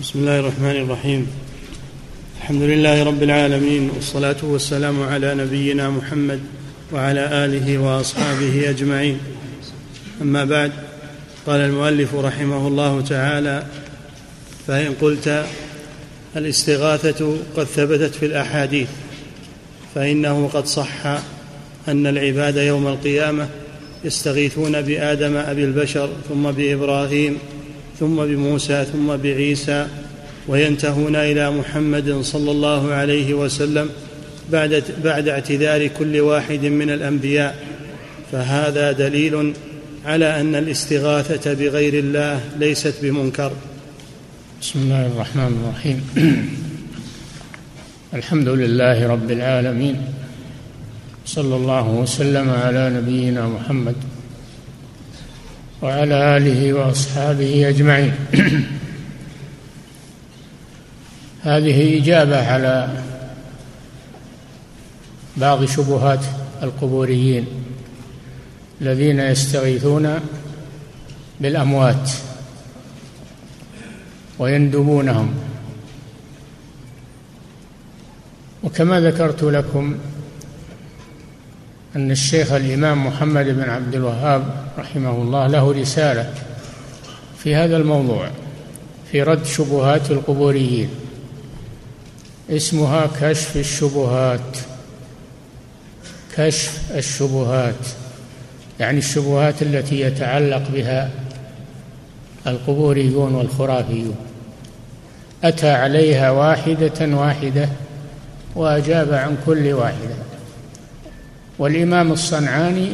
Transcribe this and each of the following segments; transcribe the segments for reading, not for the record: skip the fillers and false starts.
بسم الله الرحمن الرحيم. الحمد لله رب العالمين، والصلاة والسلام على نبينا محمد وعلى آله وأصحابه أجمعين، أما بعد. قال المؤلف رحمه الله تعالى: فإن قلت الاستغاثة قد ثبتت في الأحاديث فإنه قد صح أن العباد يوم القيامة يستغيثون بآدم أبي البشر، ثم بإبراهيم، ثم بموسى، ثم بعيسى، وينتهون إلى محمد صلى الله عليه وسلم بعد اعتذار كل واحد من الأنبياء. فهذا دليل على أن الاستغاثة بغير الله ليست بمنكر. بسم الله الرحمن الرحيم. الحمد لله رب العالمين، صلى الله وسلم على نبينا محمد وعلى آله وأصحابه أجمعين. هذه إجابة على بعض شبهات القبوريين الذين يستغيثون بالأموات ويندبونهم، وكما ذكرت لكم أن الشيخ الإمام محمد بن عبد الوهاب رحمه الله له رسالة في هذا الموضوع، في رد شبهات القبوريين، اسمها كشف الشبهات. كشف الشبهات يعني الشبهات التي يتعلق بها القبوريون والخرافيون، أتى عليها واحدة واحدة وأجاب عن كل واحدة. والإمام الصنعاني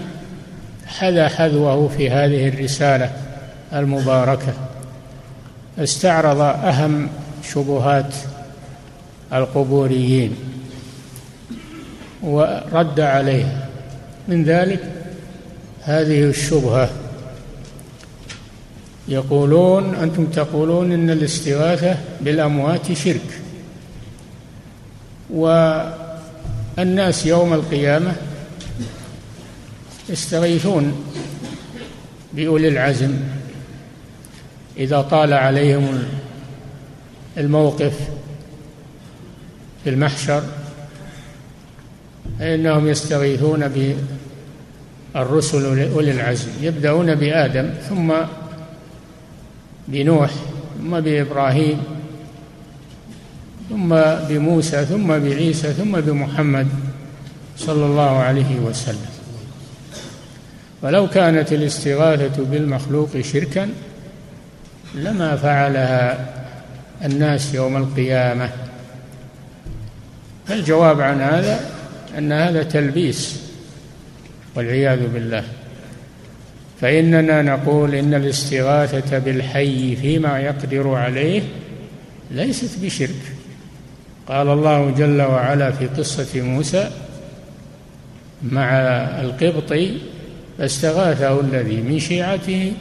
حذى حذوه في هذه الرسالة المباركة، استعرض أهم شبهات القبوريين ورد عليها. من ذلك هذه الشبهة، يقولون: أنتم تقولون إن الاستغاثة بالأموات شرك، والناس يوم القيامة يستغيثون بأولي العزم إذا طال عليهم الموقف في المحشر، إنهم يستغيثون بالرسل أولي العزم، يبدأون بآدم ثم بنوح ثم بإبراهيم ثم بموسى ثم بعيسى ثم بمحمد صلى الله عليه وسلم. ولو كانت الاستغاثة بالمخلوق شركا لما فعلها الناس يوم القيامة. فالجواب عن هذا أن هذا تلبيس والعياذ بالله، فإننا نقول إن الاستغاثة بالحي فيما يقدر عليه ليست بشرك. قال الله جل وعلا في قصة موسى مع القبطي: فاستغاثه الذي من شيعته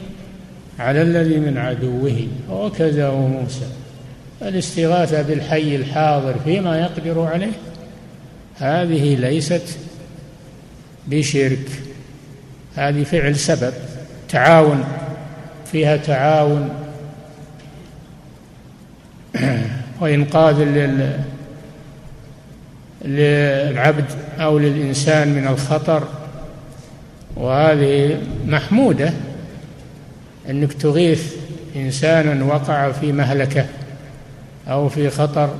على الذي من عدوه وكذا موسى. الاستغاثة بالحي الحاضر فيما يقدر عليه هذه ليست بشرك، هذه فعل سبب، تعاون، فيها تعاون وإنقاذ للعبد أو للإنسان من الخطر، وهذه محمودة. أنك تغيث إنسانا وقع في مهلكة أو في خطر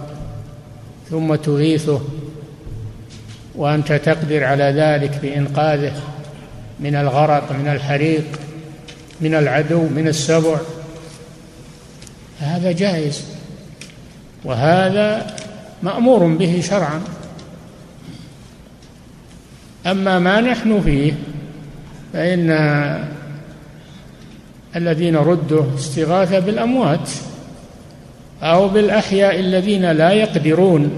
ثم تغيثه وأنت تقدر على ذلك بإنقاذه من الغرق، من الحريق، من العدو، من السبع، هذا جائز وهذا مأمور به شرعا. أما ما نحن فيه فإن الذين ردوا استغاثة بالأموات أو بالأحياء الذين لا يقدرون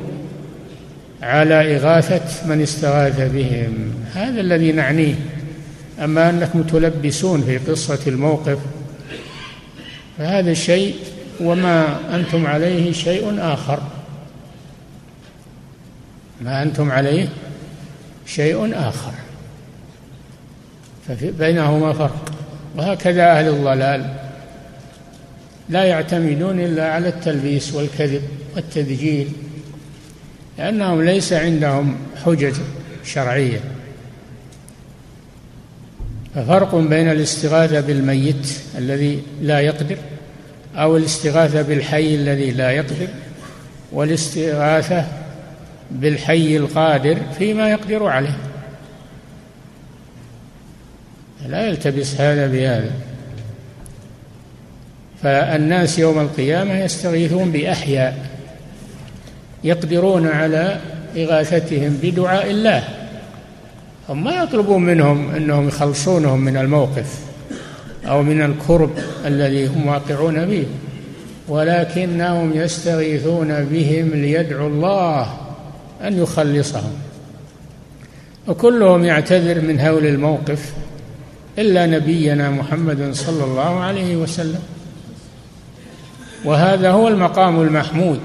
على إغاثة من استغاث بهم، هذا الذي نعنيه. أما أنكم تلبسون في قصة الموقف فهذا الشيء وما أنتم عليه شيء آخر، ما أنتم عليه شيء آخر، فبينهما فرق. وهكذا أهل الضلال لا يعتمدون إلا على التلبيس والكذب والتدجيل، لأنهم ليس عندهم حجج شرعية. ففرق بين الاستغاثة بالميت الذي لا يقدر، أو الاستغاثة بالحي الذي لا يقدر، والاستغاثة بالحي القادر فيما يقدر عليه. لا يلتبس هذا بهذا. فالناس يوم القيامة يستغيثون بأحياء يقدرون على إغاثتهم بدعاء الله، هم ما يطلبون منهم أنهم يخلصونهم من الموقف أو من الكرب الذي هم واقعون به، ولكنهم يستغيثون بهم ليدعو الله أن يخلصهم. وكلهم يعتذر من هول الموقف إلا نبينا محمد صلى الله عليه وسلم. وهذا هو المقام المحمود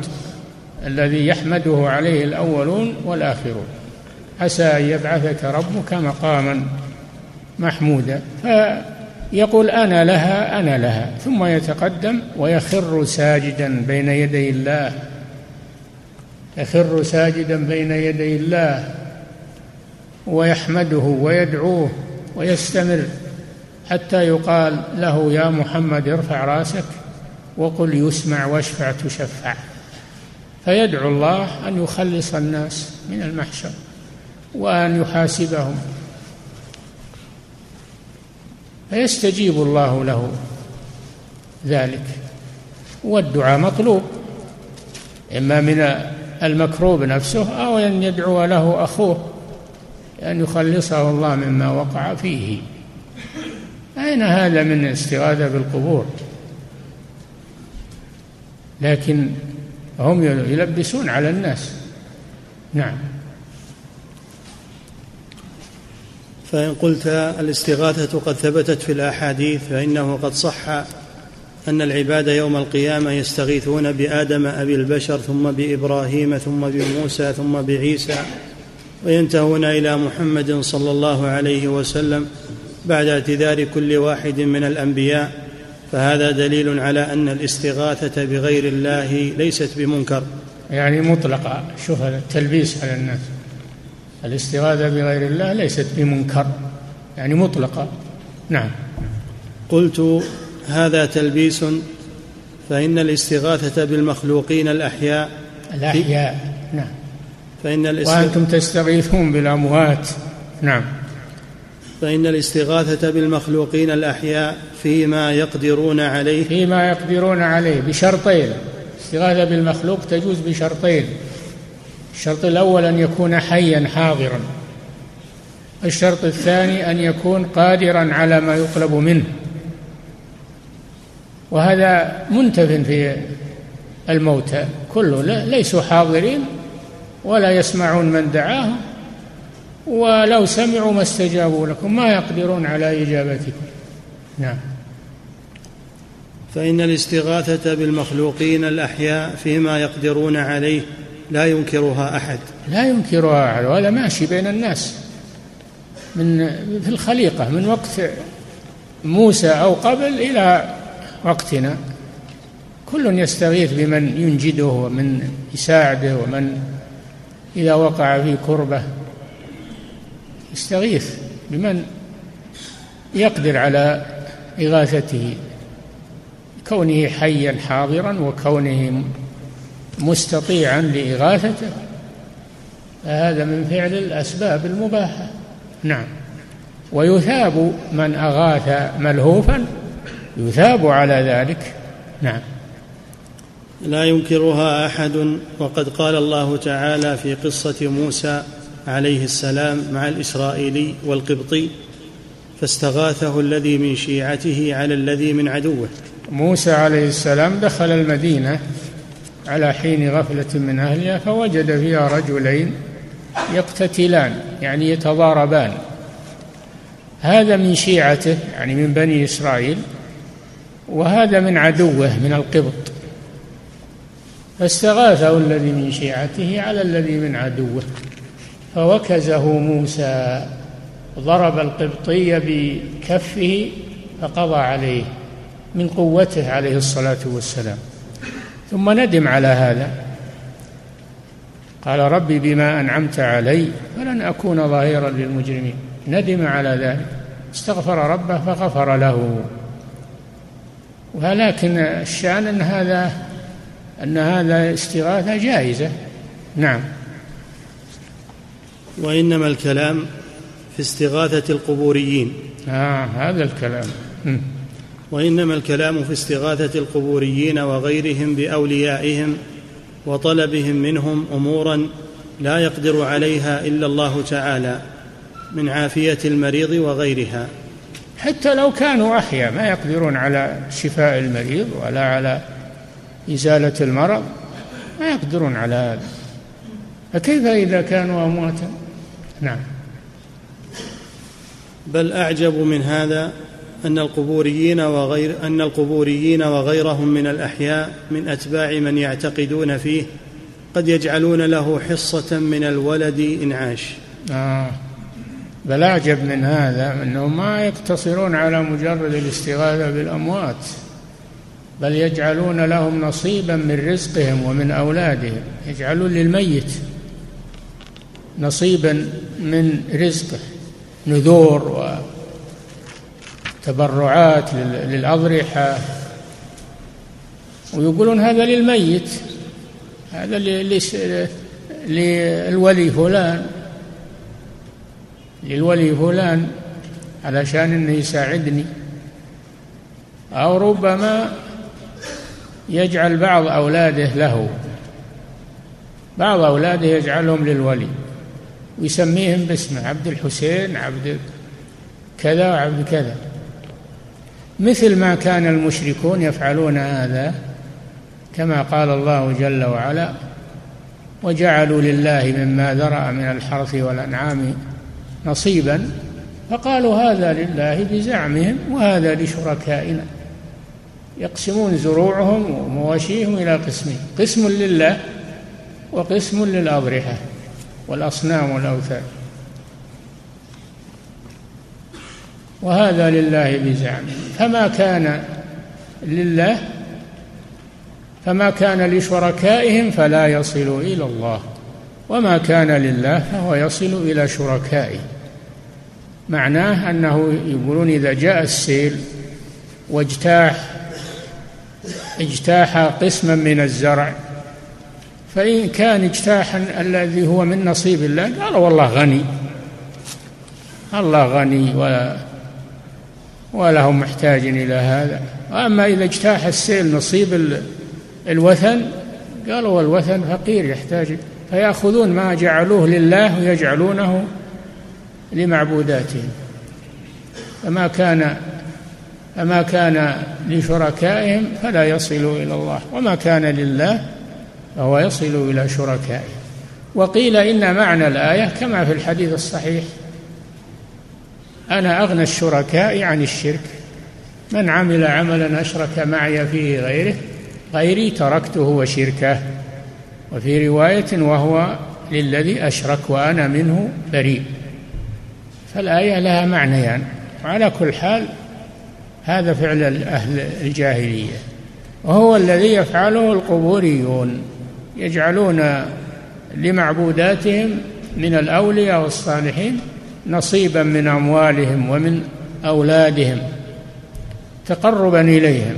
الذي يحمده عليه الأولون والآخرون، عسى أن يبعثك ربك مقاما محمودا. فيقول أنا لها أنا لها، ثم يتقدم ويخر ساجدا بين يدي الله، يخر ساجدا بين يدي الله ويحمده ويدعوه ويستمر حتى يقال له يا محمد ارفع راسك وقل يسمع واشفع تشفع. فيدعو الله أن يخلص الناس من المحشر وأن يحاسبهم، فيستجيب الله له ذلك. والدعاء مطلوب إما من المكروب نفسه، أو أن يدعو له أخوه أن يخلصه الله مما وقع فيه. أين هذا من الاستغاثة بالقبور؟ لكن هم يلبسون على الناس. نعم. فإن قلت الاستغاثة قد ثبتت في الأحاديث، فإنه قد صح أن العباد يوم القيامة يستغيثون بآدم أبي البشر، ثم بإبراهيم، ثم بموسى، ثم بعيسى، وينتهون إلى محمد صلى الله عليه وسلم بعد اعتذار كل واحد من الأنبياء. فهذا دليل على أن الاستغاثة بغير الله ليست بمنكر، يعني مطلقة. شوف التلبيس على الناس، الاستغاثة بغير الله ليست بمنكر يعني مطلقة. نعم. قلت هذا تلبيس، فإن الاستغاثة بالمخلوقين الأحياء نعم، وأنتم تستغيثون بالأموات. نعم. فإن الاستغاثة بالمخلوقين الأحياء فيما يقدرون عليه، فيما يقدرون عليه بشرطين. الاستغاثة بالمخلوق تجوز بشرطين: الشرط الأول أن يكون حيا حاضرا، الشرط الثاني أن يكون قادرا على ما يطلب منه. وهذا منتف في الموتى، كله ليسوا حاضرين ولا يسمعون من دعاهم، ولو سمعوا ما استجابوا لكم، ما يقدرون على إجابتكم. نعم. فإن الاستغاثة بالمخلوقين الأحياء فيما يقدرون عليه لا ينكرها أحد، لا ينكرها أحد. وهذا ماشي بين الناس في الخليقة من وقت موسى أو قبل إلى وقتنا، كل يستغيث بمن ينجده ومن يساعده ومن إذا وقع في كربة يستغيث بمن يقدر على إغاثته، كونه حيا حاضرا وكونه مستطيعا لإغاثته. هذا من فعل الأسباب المباحة. نعم. ويثاب من أغاث ملهوفا، يثاب على ذلك. نعم. لا ينكرها أحد. وقد قال الله تعالى في قصة موسى عليه السلام مع الإسرائيلي والقبطي: فاستغاثه الذي من شيعته على الذي من عدوه. موسى عليه السلام دخل المدينة على حين غفلة من أهلها، فوجد فيها رجلين يقتتلان، يعني يتضاربان، هذا من شيعته يعني من بني إسرائيل، وهذا من عدوه من القبط. فاستغاثه الذي من شيعته على الذي من عدوه فوكزه موسى، ضرب القبطي بكفه فقضى عليه، من قوته عليه الصلاة والسلام، ثم ندم على هذا، قال ربي بما أنعمت علي فلن أكون ظهيرا للمجرمين، ندم على ذلك، استغفر ربه فغفر له. ولكن الشأن أن هذا استغاثة جائزة. نعم. وإنما الكلام في استغاثة القبوريين. هذا الكلام. وإنما الكلام في استغاثة القبوريين وغيرهم بأوليائهم وطلبهم منهم أمورا لا يقدر عليها إلا الله تعالى من عافية المريض وغيرها. حتى لو كانوا أحياء ما يقدرون على شفاء المريض ولا على إزالة المرض، ما يقدرون على هذا، فكيف إذا كانوا أمواتا؟ نعم. بل أعجب من هذا أن القبوريين وغيرهم من الأحياء من أتباع من يعتقدون فيه قد يجعلون له حصة من الولد إن عاش. بل أعجب من هذا أنهم ما يقتصرون على مجرد الاستغاثة بالأموات، بل يجعلون لهم نصيبا من رزقهم ومن أولادهم، يجعلون للميت نصيبا من رزقه، نذور وتبرعات للأضرحة، ويقولون هذا للميت، هذا للولي فلان علشان أنه يساعدني. أو ربما يجعل بعض أولاده يجعلهم للولي ويسميهم باسمه، عبد الحسين، عبد كذا، عبد كذا، مثل ما كان المشركون يفعلون هذا، كما قال الله جل وعلا: وجعلوا لله مما ذرأ من الحرث والأنعام نصيبا فقالوا هذا لله بزعمهم وهذا لشركائنا، يقسمون زروعهم ومواشيهم إلى قسمين، قسم لله وقسم للأضرحة والأصنام والأوثان. وهذا لله بزعمهم، فما كان لشركائهم فلا يصل إلى الله، وما كان لله فهو يصل إلى شركائه. معناه أنه يقولون إذا جاء السيل واجتاح قسما من الزرع، فإن كان اجتاحا الذي هو من نصيب الله قال الله غني ولهم محتاج إلى هذا. وأما إذا اجتاح السيل نصيب الوثن قالوا الوثن فقير يحتاج، فيأخذون ما جعلوه لله ويجعلونه لمعبوداتهم. فما كان لشركائهم فلا يصل إلى الله، وما كان لله فهو يصل إلى شركائه. وقيل إن معنى الآية كما في الحديث الصحيح: أنا أغنى الشركاء عن الشرك، من عمل عملا أشرك معي فيه غيري تركته وشركه. وفي رواية: وهو للذي أشرك وأنا منه بريء. فالآية لها معنيان يعني. وعلى كل حال هذا فعل أهل الجاهلية، وهو الذي يفعله القبوريون، يجعلون لمعبوداتهم من الأولياء والصالحين نصيبا من أموالهم ومن أولادهم تقربا إليهم.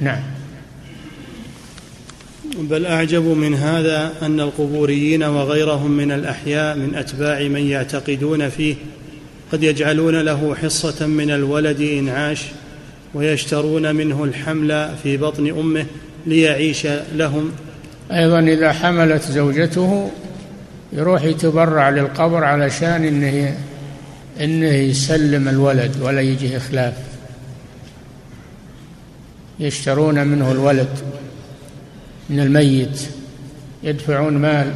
نعم. بل أعجب من هذا أن القبوريين وغيرهم من الأحياء من أتباع من يعتقدون فيه قد يجعلون له حصة من الولد إن عاش، ويشترون منه الحمل في بطن أمه ليعيش لهم. أيضا إذا حملت زوجته يروح يتبرع للقبر علشان إنه يسلم الولد ولا يجي إخلاف، يشترون منه الولد من الميت، يدفعون مال،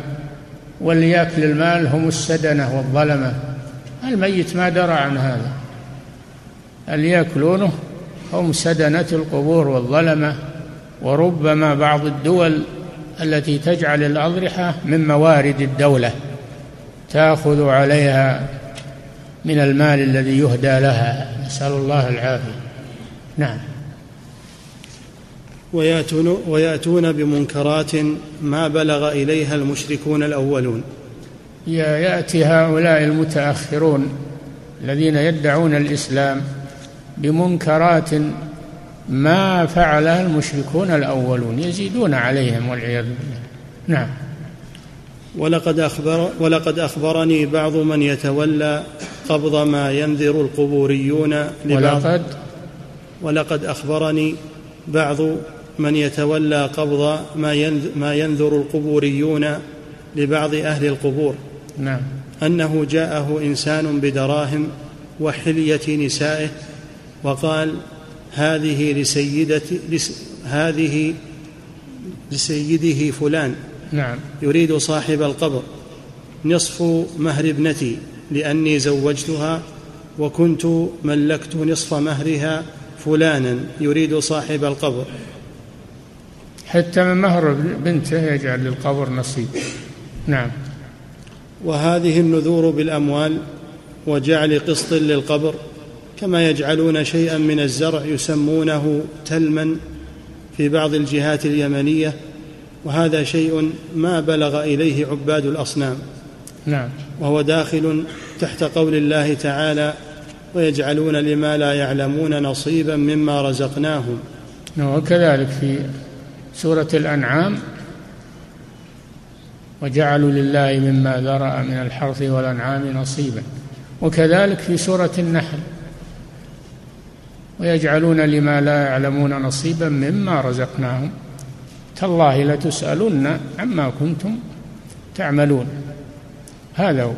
واللي يأكل المال هم السدنة والظلمة. الميت ما درى عن هذا، اللي يأكلونه هم سدنة القبور والظلمة. وربما بعض الدول التي تجعل الأضرحة من موارد الدولة تأخذ عليها من المال الذي يهدى لها، نسأل الله العافية. نعم. ويأتون بمنكرات ما بلغ إليها المشركون الأولون. يأتي هؤلاء المتأخرون الذين يدعون الإسلام بمنكرات ما فعلها المشركون الأولون، يزيدون عليهم والعياذ بالله. نعم. ولقد أخبرني بعض من يتولى قبض ما ينذر القبوريون ولقد أخبرني بعض من يتولى قبض ما ينذر القبوريون لبعض أهل القبور. نعم. أنه جاءه إنسان بدراهم وحلية نسائه وقال: هذه لسيده فلان. نعم. يريد صاحب القبر نصف مهر ابنتي لأني زوجتها وكنت ملكت نصف مهرها فلانا، يريد صاحب القبر. حتى من مهر بنته يجعل للقبر نصيب. نعم. وهذه النذور بالأموال وجعل قسط للقبر، كما يجعلون شيئا من الزرع يسمونه تلما في بعض الجهات اليمنية، وهذا شيء ما بلغ إليه عباد الأصنام. نعم. وهو داخل تحت قول الله تعالى: ويجعلون لما لا يعلمون نصيبا مما رزقناهم. وكذلك في سورة الأنعام: وجعلوا لله مما ذرأ من الحرث والأنعام نصيبا. وكذلك في سورة النحل: ويجعلون لما لا يعلمون نصيبا مما رزقناهم تالله لتسألن عما كنتم تعملون. هذا هو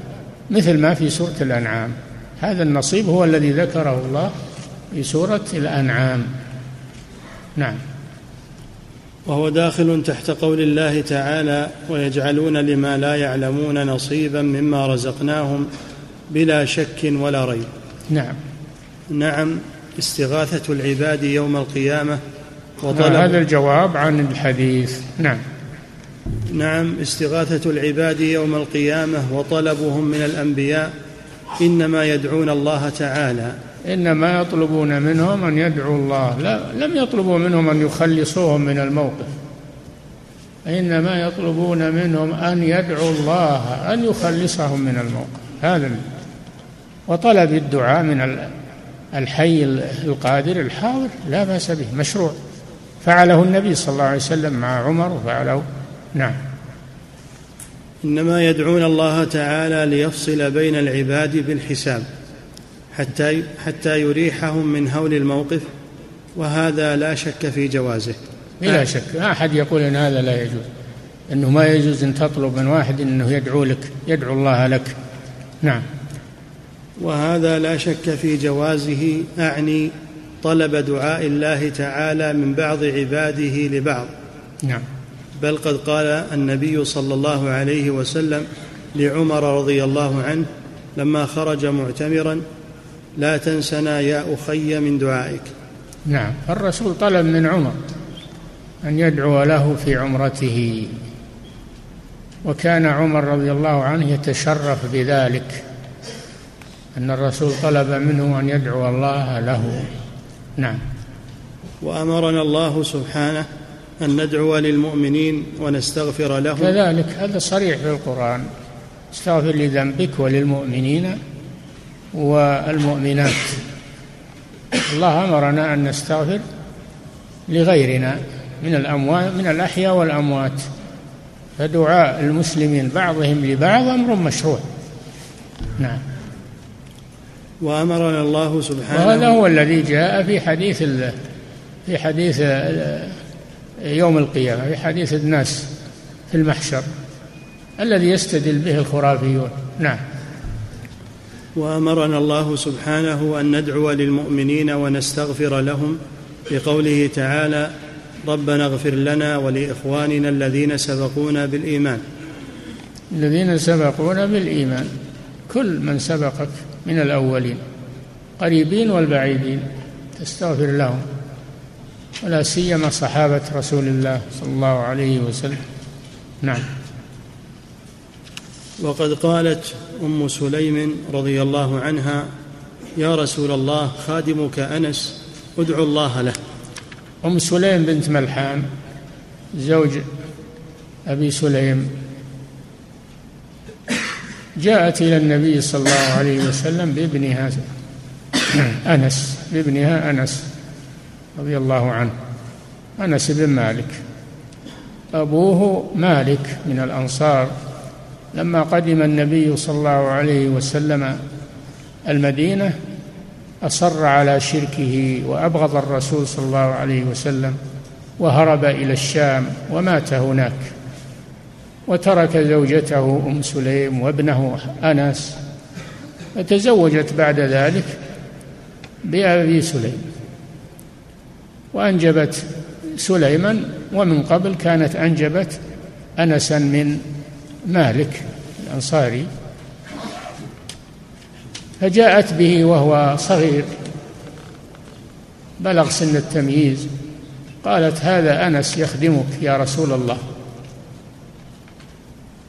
مثل ما في سورة الأنعام، هذا النصيب هو الذي ذكره الله في سورة الأنعام. نعم. وهو داخل تحت قول الله تعالى: ويجعلون لما لا يعلمون نصيبا مما رزقناهم بلا شك ولا ريب. نعم. نعم. استغاثة العباد يوم القيامة وطلب هذا الجواب عن الحديث. نعم. نعم. استغاثة العباد يوم القيامة وطلبهم من الأنبياء إنما يدعون الله تعالى، إنما يطلبون منهم أن يدعوا الله، لم يطلبوا منهم أن يخلصوهم من الموقف، إنما يطلبون منهم أن يدعوا الله أن يخلصهم من الموقف. هذا وطلب الدعاء من الحي القادر الحاضر لا بأس به، مشروع، فعله النبي صلى الله عليه وسلم مع عمر وفعله. نعم. إنما يدعون الله تعالى ليفصل بين العباد بالحساب حتى يريحهم من هول الموقف، وهذا لا شك في جوازه. لا شك، لا أحد يقول إن هذا لا يجوز، إنه ما يجوز أن تطلب من واحد إنه يدعو لك، يدعو الله لك. نعم. وهذا لا شك في جوازه، أعني طلب دعاء الله تعالى من بعض عباده لبعض. نعم. بل قد قال النبي صلى الله عليه وسلم لعمر رضي الله عنه لما خرج معتمرا: لا تنسنا يا أخي من دعائك. نعم. الرسول طلب من عمر أن يدعو له في عمرته، وكان عمر رضي الله عنه يتشرف بذلك، أن الرسول طلب منه أن يدعو الله له. نعم. وأمرنا الله سبحانه أن ندعو للمؤمنين ونستغفر لهم كذلك، هذا صريح في القرآن: استغفر لذنبك وللمؤمنين والمؤمنات. الله أمرنا أن نستغفر لغيرنا من الأحياء والأموات، فدعاء المسلمين بعضهم لبعض أمر مشروع. نعم. وأمرنا الله سبحانه، وهذا هو الذي جاء في حديث يوم القيامة، في حديث الناس في المحشر الذي يستدل به الخرافيون. نعم. وأمرنا الله سبحانه أن ندعو للمؤمنين ونستغفر لهم، لقوله تعالى: ربنا اغفر لنا ولإخواننا الذين سبقونا بالإيمان. كل من سبقك من الأولين قريبين والبعيدين تستغفر لهم، ولا سيما صحابة رسول الله صلى الله عليه وسلم. نعم. وقد قالت أم سليم رضي الله عنها: يا رسول الله، خادمك أنس ادعو الله له. أم سليم بنت ملحان زوج أبي سليم جاءت إلى النبي صلى الله عليه وسلم بابنها أنس، بابنها أنس رضي الله عنه، أنس بن مالك، أبوه مالك من الأنصار. لما قدم النبي صلى الله عليه وسلم المدينة أصر على شركه وأبغض الرسول صلى الله عليه وسلم، وهرب إلى الشام ومات هناك، وترك زوجته أم سليم وابنه أنس، فتزوجت بعد ذلك بأبي سليم وأنجبت سليما، ومن قبل كانت أنجبت أنسا من مالك الأنصاري، فجاءت به وهو صغير بلغ سن التمييز، قالت هذا أنس يخدمك يا رسول الله،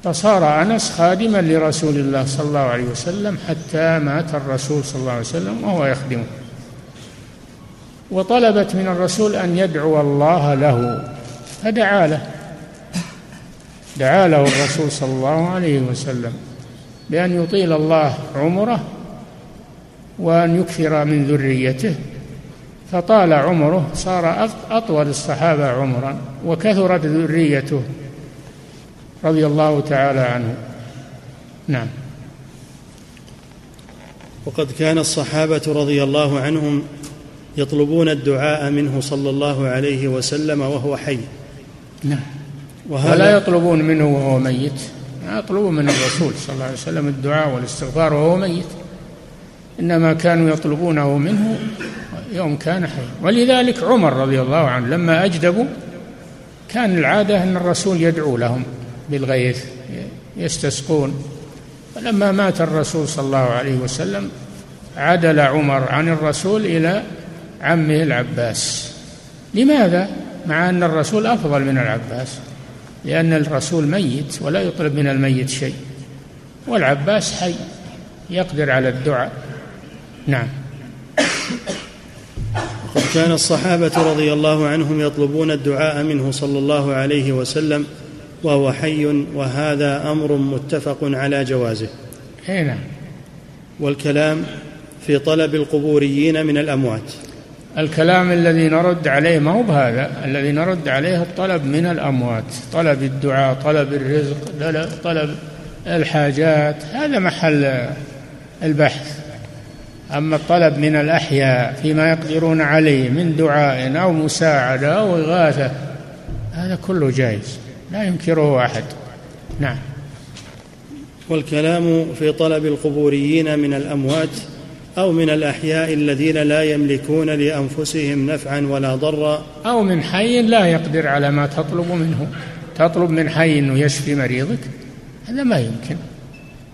فصار أنس خادما لرسول الله صلى الله عليه وسلم حتى مات الرسول صلى الله عليه وسلم وهو يخدمه. وطلبت من الرسول أن يدعو الله له، فدعا له، دعا له الرسول صلى الله عليه وسلم بأن يطيل الله عمره وأن يكثر من ذريته، فطال عمره، صار أطول الصحابة عمرا، وكثرت ذريته رضي الله تعالى عنه. نعم. وقد كان الصحابة رضي الله عنهم يطلبون الدعاء منه صلى الله عليه وسلم وهو حي. نعم. ولا يطلبون منه وهو ميت، يطلبون من الرسول صلى الله عليه وسلم الدعاء والاستغفار وهو ميت، إنما كانوا يطلبونه منه يوم كان حي. ولذلك عمر رضي الله عنه لما أجدبوا كان العادة أن الرسول يدعو لهم بالغيث يستسقون، فلما مات الرسول صلى الله عليه وسلم عدل عمر عن الرسول إلى عمه العباس. لماذا؟ مع أن الرسول أفضل من العباس، لأن الرسول ميت ولا يطلب من الميت شيء، والعباس حي يقدر على الدعاء. نعم. وقد كان الصحابة رضي الله عنهم يطلبون الدعاء منه صلى الله عليه وسلم وهو حي، وهذا أمر متفق على جوازه. نعم. والكلام في طلب القبوريين من الأموات، الكلام الذي نرد عليه ما هو بهذا، الذي نرد عليه الطلب من الأموات، طلب الدعاء، طلب الرزق، طلب الحاجات، هذا محل البحث. أما الطلب من الأحياء فيما يقدرون عليه من دعاء أو مساعدة أو إغاثة، هذا كله جائز لا ينكره أحد. نعم. والكلام في طلب القبوريين من الأموات أو من الأحياء الذين لا يملكون لأنفسهم نفعا ولا ضرا، أو من حي لا يقدر على ما تطلب منه. تطلب من حي أنه يشفي مريضك، هذا ما يمكن.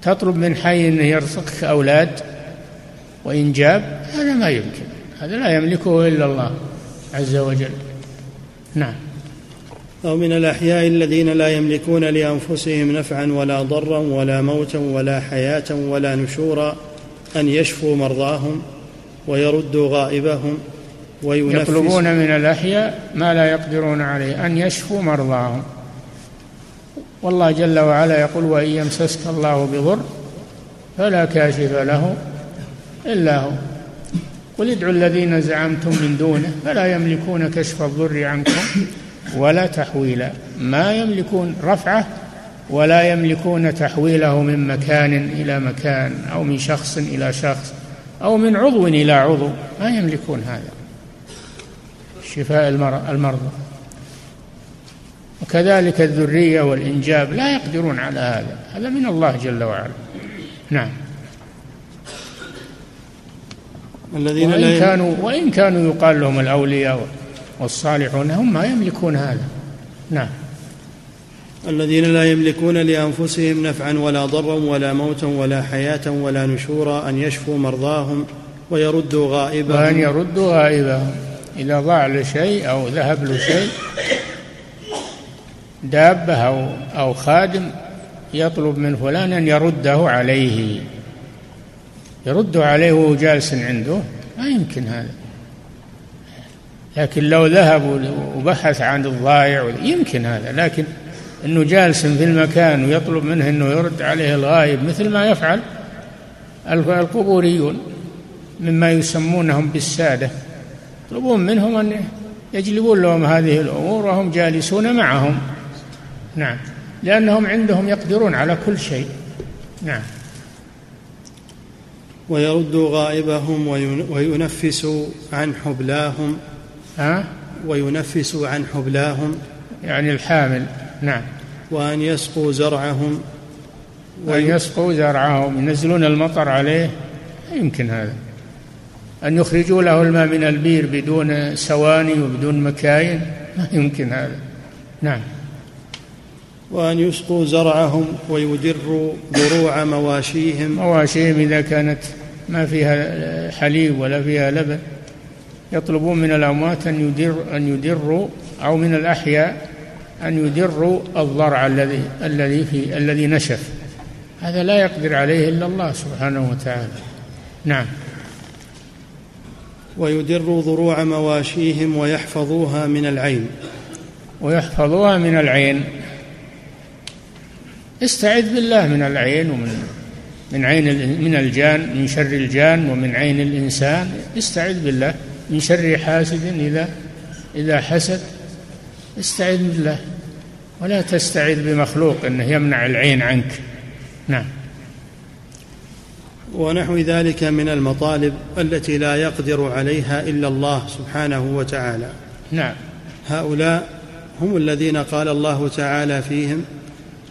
تطلب من حي أنه يرزقك أولاد وإنجاب، هذا ما يمكن، هذا لا يملكه إلا الله عز وجل. نعم. أو من الأحياء الذين لا يملكون لأنفسهم نفعا ولا ضرا ولا موتا ولا حياة ولا نشورا، أن يشفوا مرضاهم ويردوا غائبهم وينفسوا. يطلبون من الأحياء ما لا يقدرون عليه، أن يشفوا مرضاهم. والله جل وعلا يقول وإن يمسسك الله بضر فلا كاشف له إلا هو، قل ادعوا الذين زعمتم من دونه فلا يملكون كشف الضر عنكم ولا تحويلا، ما يملكون رفعه ولا يملكون تحويله من مكان إلى مكان أو من شخص إلى شخص أو من عضو إلى عضو، ما يملكون هذا، شفاء المرضى. وكذلك الذرية والإنجاب لا يقدرون على هذا، هذا من الله جل وعلا. نعم. وإن كانوا يقال لهم الأولياء والصالحون، هم ما يملكون هذا. نعم. الذين لا يملكون لأنفسهم نفعا ولا ضرا ولا موتا ولا حياة ولا نشورا، أن يشفوا مرضاهم ويردوا غائبهم. وأن يردوا غائبهم، إذا ضاع له شيء أو ذهب له شيء، دابة أو خادم، يطلب من فلان أن يرده عليه، يرد عليه وهو جالس عنده، لا يمكن هذا، لكن لو ذهب وبحث عن الضائع يمكن هذا، لكن أنه جالس في المكان ويطلب منه أنه يرد عليه الغائب مثل ما يفعل القبوريون مما يسمونهم بالسادة، يطلبون منهم أن يجلبون لهم هذه الأمور وهم جالسون معهم. نعم، لأنهم عندهم يقدرون على كل شيء. نعم. ويرد غائبهم وينفس عن حبلاهم. وينفس عن حبلاهم يعني الحامل. نعم. وأن يسقوا زرعهم ينزلون المطر عليه، يمكن هذا أن يخرجوا له الماء من البير بدون سواني وبدون مكاين، يمكن هذا. نعم. وأن يسقوا زرعهم ويدروا دروع مواشيهم إذا كانت ما فيها حليب ولا فيها لبن، يطلبون من الأموات أن يدروا أو من الأحياء أن يدروا الضرع الذي نشف. هذا لا يقدر عليه إلا الله سبحانه وتعالى. نعم. ويدروا ضروع مواشيهم ويحفظوها من العين. استعذ بالله من العين ومن الجان، من شر الجان، ومن عين الإنسان. استعذ بالله من شر حاسد إذا حسد. استعذ بالله، ولا تستعذ بمخلوق أنه يمنع العين عنك. نعم. ونحو ذلك من المطالب التي لا يقدر عليها إلا الله سبحانه وتعالى. نعم. هؤلاء هم الذين قال الله تعالى فيهم: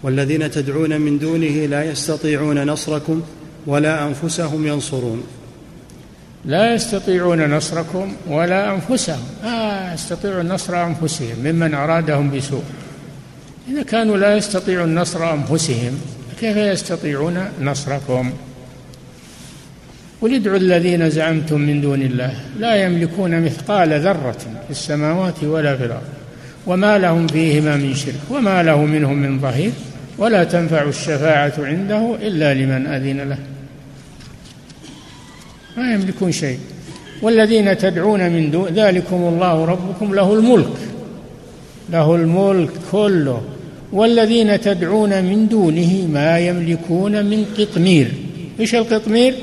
والذين تدعون من دونه لا يستطيعون نصركم ولا أنفسهم ينصرون. لا يستطيعون نصركم ولا أنفسهم، يستطيعون نصر أنفسهم ممن أرادهم بسوء. إذا كانوا لا يستطيعون نصر أنفسهم كيف يستطيعون نصركم؟ قل ادعوا الذين زعمتم من دون الله لا يملكون مثقال ذرة في السماوات ولا في الأرض وما لهم فيهما من شرك وما له منهم من ظهير ولا تنفع الشفاعة عنده إلا لمن أذن له. ما يملكون شيء. والذين تدعون من دون ذلكم الله ربكم له الملك كله. والذين تدعون من دونه ما يملكون من قطمير. إيش القطمير؟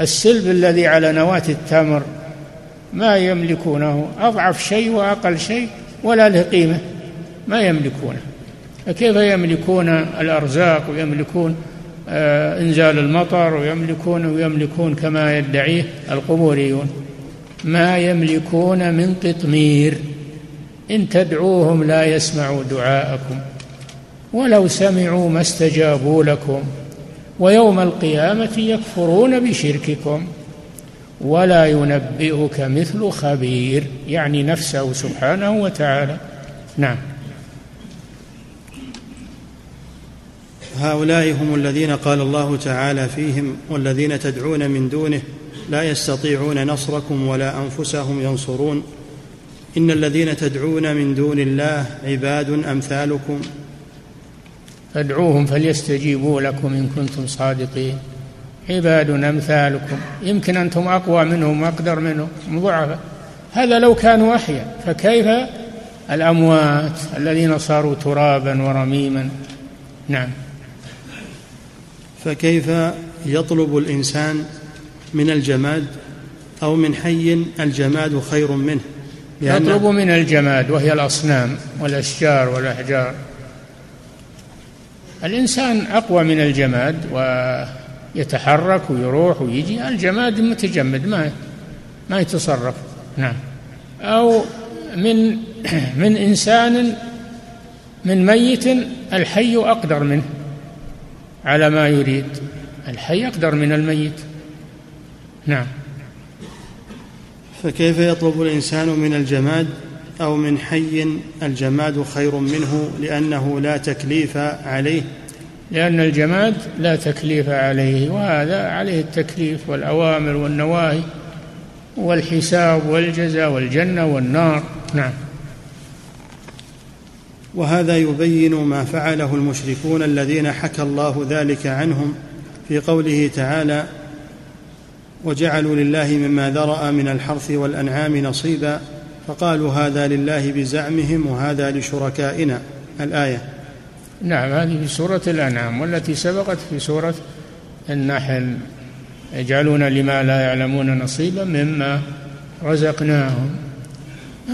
السلب الذي على نواة التمر، ما يملكونه أضعف شيء وأقل شيء ولا له قيمة، ما يملكونه. فكيف يملكون الأرزاق ويملكون إنزال المطر ويملكون كما يدعيه القبوريون؟ ما يملكون من قطمير. إن تدعوهم لا يسمعوا دعاءكم ولو سمعوا ما استجابوا لكم ويوم القيامة يكفرون بشرككم ولا ينبئك مثل خبير، يعني نفسه سبحانه وتعالى. نعم. هؤلاء هم الذين قال الله تعالى فيهم: والذين تدعون من دونه لا يستطيعون نصركم ولا أنفسهم ينصرون. إن الذين تدعون من دون الله عباد أمثالكم فادعوهم فليستجيبوا لكم إن كنتم صادقين. عباد أمثالكم، يمكن أنتم أقوى منهم وأقدر منهم، ضعفاء. هذا لو كانوا أحياء، فكيف الأموات الذين صاروا ترابا ورميما. نعم. فكيف يطلب الإنسان من الجماد أو من حي الجماد خير منه؟ يطلب من الجماد وهي الأصنام والأشجار والأحجار. الإنسان أقوى من الجماد ويتحرك ويروح ويجي، الجماد متجمد ما يتصرف. نعم. أو من إنسان، من ميت، الحي أقدر منه على ما يريد، الحي أقدر من الميت. نعم. فكيف يطلب الإنسان من الجماد أو من حي الجماد خير منه لأنه لا تكليف عليه؟ لأن الجماد لا تكليف عليه، وهذا عليه التكليف والأوامر والنواهي والحساب والجزاء والجنة والنار. نعم. وهذا يبين ما فعله المشركون الذين حكى الله ذلك عنهم في قوله تعالى: وجعلوا لله مما ذرأ من الحرث والأنعام نصيبا فقالوا هذا لله بزعمهم وهذا لشركائنا الآية. نعم، هذه في سورة الأنعام، والتي سبقت في سورة النحل: يجعلون لما لا يعلمون نصيبا مما رزقناهم.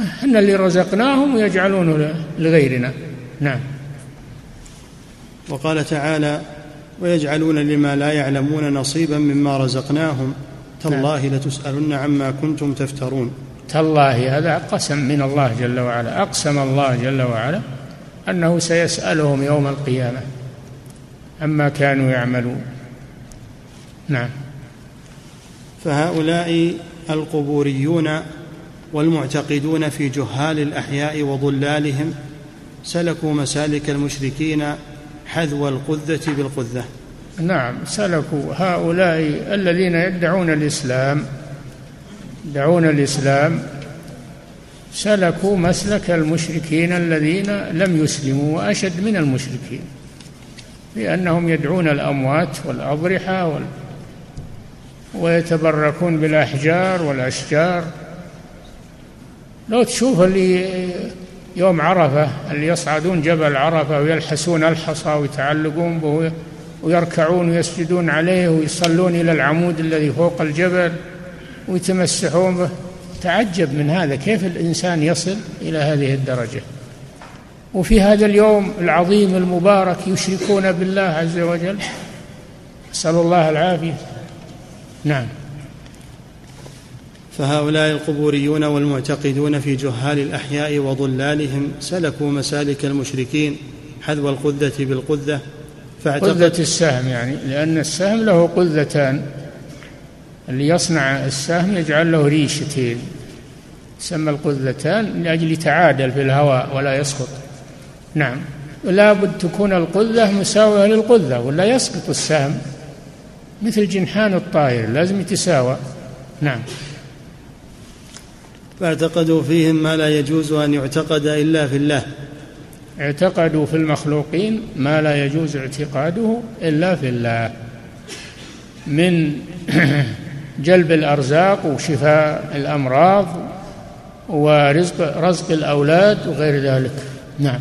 احنا اللي رزقناهم ويجعلون لغيرنا. نعم. وقال تعالى: ويجعلون لما لا يعلمون نصيبا مما رزقناهم تالله لتسألن عما كنتم تفترون. تالله، هذا قسم من الله جل وعلا، أقسم الله جل وعلا أنه سيسألهم يوم القيامة عما كانوا يعملون. نعم. فهؤلاء القبوريون والمعتقدون في جهال الأحياء وضلالهم سلكوا مسالك المشركين حذو القذة بالقذة. نعم، سلكوا هؤلاء الذين يدعون الإسلام، يدعون الإسلام، سلكوا مسلك المشركين الذين لم يسلموا، وأشد من المشركين، لأنهم يدعون الأموات والأضرحة ويتبركون بالأحجار والأشجار. لو تشوف اللي يوم عرفة، اللي يصعدون جبل عرفة ويلحسون الحصى ويتعلقون به ويركعون ويسجدون عليه ويصلون إلى العمود الذي فوق الجبل ويتمسحون به، تعجب من هذا، كيف الإنسان يصل إلى هذه الدرجة؟ وفي هذا اليوم العظيم المبارك يشركون بالله عز وجل، أسأل الله العافية. نعم. فهؤلاء القبوريون والمعتقدون في جهال الأحياء وضلالهم سلكوا مسالك المشركين حذو القذة بالقذة. قذة السهم، يعني لأن السهم له قذتان، اللي يصنع السهم يجعل له ريشتين يسمى القذتان، لأجل تعادل في الهواء ولا يسقط. نعم، ولا بد تكون القذة مساوية للقذة ولا يسقط السهم، مثل جنحان الطائر لازم يتساوى. نعم. فاعتقدوا فيهم ما لا يجوز أن يعتقد إلا في الله، اعتقدوا في المخلوقين ما لا يجوز اعتقاده إلا في الله، من جلب الأرزاق وشفاء الأمراض ورزق الأولاد وغير ذلك. نعم.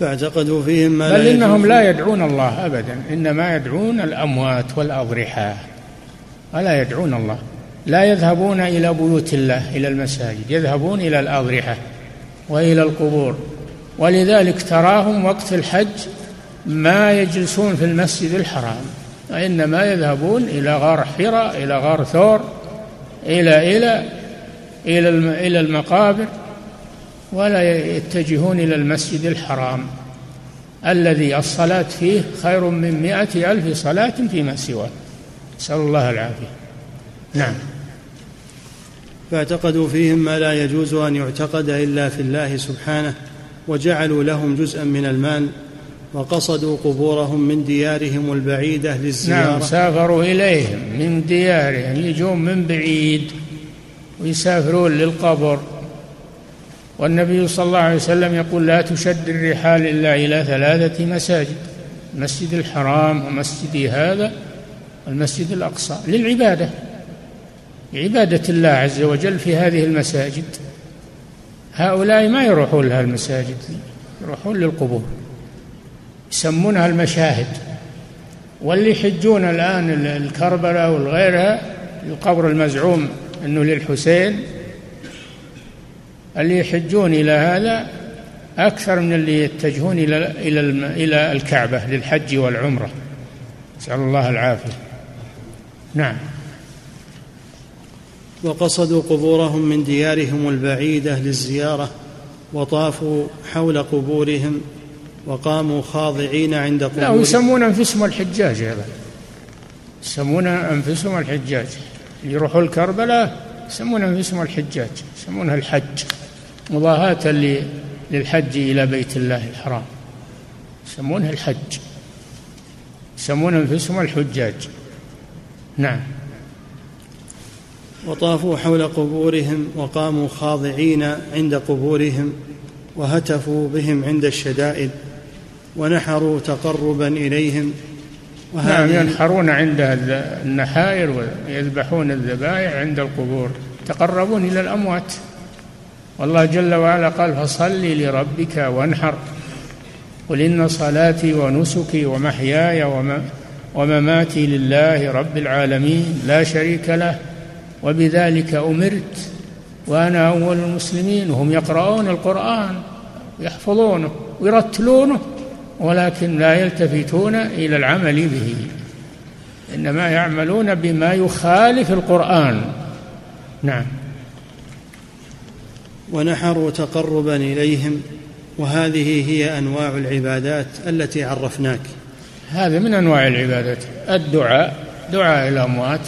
فاعتقدوا فيهم ما لا يجوز، بل إنهم لا يدعون الله أبدا، إنما يدعون الأموات والأضرحة، ولا يدعون الله، لا يذهبون إلى بيوت الله، إلى المساجد، يذهبون إلى الأضرحة وإلى القبور. ولذلك تراهم وقت الحج ما يجلسون في المسجد الحرام، وإنما يذهبون إلى غار حراء، إلى غار ثور، إلى إلى إلى إلى المقابر، ولا يتجهون إلى المسجد الحرام الذي الصلاة فيه خير من 100,000 صلاة فيما سواه، نسأل الله العافية. نعم. فاعتقدوا فيهم ما لا يجوز أن يعتقد إلا في الله سبحانه، وجعلوا لهم جزءا من المال، وقصدوا قبورهم من ديارهم البعيدة للزيارة. نعم، سافروا إليهم من ديارهم، يجون من بعيد ويسافرون للقبر. والنبي صلى الله عليه وسلم يقول: لا تشد الرحال إلا إلى 3 مساجد: المسجد الحرام، ومسجدي هذا، والمسجد الأقصى، للعبادة، عبادة الله عز وجل في هذه المساجد. هؤلاء ما يروحون لها المساجد، يروحون للقبور، يسمونها المشاهد. واللي يحجون الآن الكربلاء والغيرها، القبر المزعوم أنه للحسين، اللي يحجون إلى هذا أكثر من اللي يتجهون إلى الكعبة للحج والعمرة، نسأل الله العافية. نعم. وقصدوا قبورهم من ديارهم البعيدة للزيارة، وطافوا حول قبورهم، وقاموا خاضعين عند قبورهم. لا، يسمون أنفسهم الحجاج، هذا يسمون أنفسهم الحجاج، يروحوا الكربلاء يسمون أنفسهم الحجاج، يسمونها الحج، مضاهاة للحج إلى بيت الله الحرام، يسمونها الحج، يسمون أنفسهم الحجاج. نعم. وطافوا حول قبورهم، وقاموا خاضعين عند قبورهم، وهتفوا بهم عند الشدائد، ونحروا تقربا إليهم. نعم، ينحرون عند النحائر ويذبحون الذبائح عند القبور. يتقربون إلى الأموات. والله جل وعلا قال: فصل لربك وانحر قل إن صلاتي ونسكي ومحياي ومماتي لله رب العالمين لا شريك له وبذلك أمرت وأنا أول المسلمين. وهم يقرؤون القرآن ويحفظونه ويرتلونه ولكن لا يلتفتون إلى العمل به، إنما يعملون بما يخالف القرآن. نعم. ونحروا تقربا إليهم، وهذه هي أنواع العبادات التي عرفناك. هذا من أنواع العبادات الدعاء، دعاء الأموات،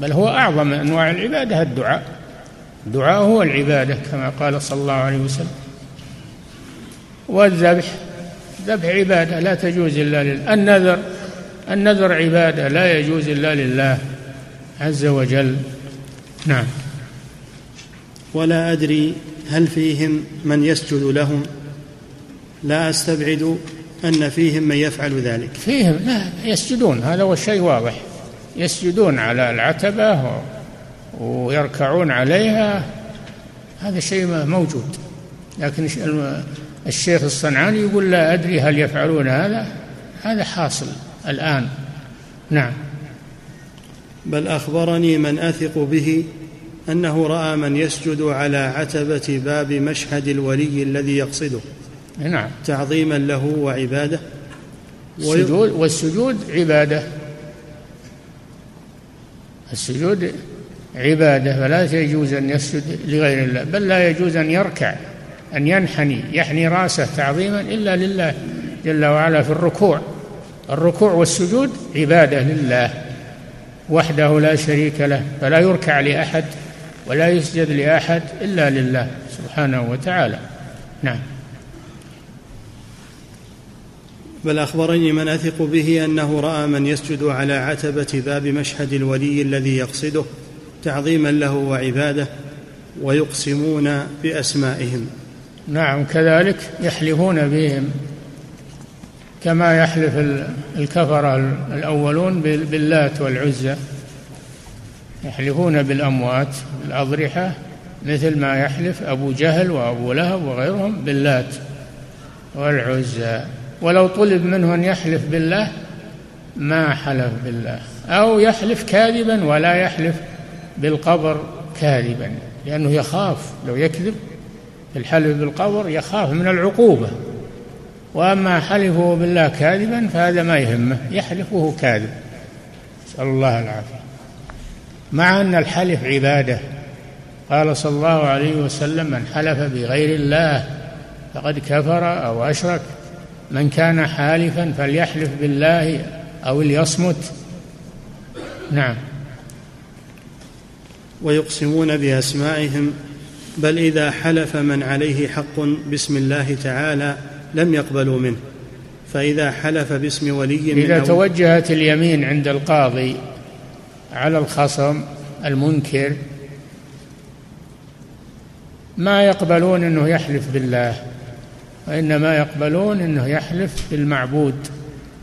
بل هو أعظم أنواع العبادة الدعاء. الدعاء هو العبادة كما قال صلى الله عليه وسلم. والذبح، ذبح عبادة لا تجوز إلا لله. النذر عبادة لا يجوز إلا لله عز وجل. نعم. ولا أدري هل فيهم من يسجد لهم، لا أستبعد أن فيهم من يفعل ذلك. فيهم، لا يسجدون، هذا هو الشيء واضح، يسجدون على العتبة ويركعون عليها، هذا شيء موجود. لكن الشيخ الصنعاني يقول لا أدري هل يفعلون هذا حاصل الآن. نعم. بل أخبرني من أثق به أنه رأى من يسجد على عتبة باب مشهد الولي الذي يقصده. نعم. تعظيما له وعبادة. والسجود عبادة، السجود عبادة، فلا يجوز أن يسجد لغير الله، بل لا يجوز أن يركع، أن يحني رأسه تعظيما إلا لله جل وعلا في الركوع. الركوع والسجود عبادة لله وحده لا شريك له، فلا يركع لأحد ولا يسجد لأحد إلا لله سبحانه وتعالى. نعم. بل أخبرني من أثق به أنه رأى من يسجد على عتبة باب مشهد الولي الذي يقصده تعظيما له وعبادة ويقسمون بأسمائهم. نعم، كذلك يحلفون بهم كما يحلف الكفرة الأولون باللات والعزى، يحلفون بالأموات بالأضرحة مثل ما يحلف أبو جهل وأبو لهب وغيرهم باللات والعزى. ولو طلب منه أن يحلف بالله ما حلف بالله، أو يحلف كاذبا ولا يحلف بالقبر كاذبا، لأنه يخاف لو يكذب في الحلف بالقبر يخاف من العقوبة. وأما حلفه بالله كاذبا فهذا ما يهمه، يحلفه كاذب، نسأل الله العافية. مع أن الحلف عبادة، قال صلى الله عليه وسلم: من حلف بغير الله فقد كفر أو أشرك، من كان حالفا فليحلف بالله أو ليصمت. نعم. ويقسمون بأسمائهم، بل إذا حلف من عليه حق باسم الله تعالى لم يقبلوا منه، فإذا حلف باسم ولي من إذا توجهت اليمين عند القاضي على الخصم المنكر ما يقبلون أنه يحلف بالله، وإنما يقبلون أنه يحلف بالمعبود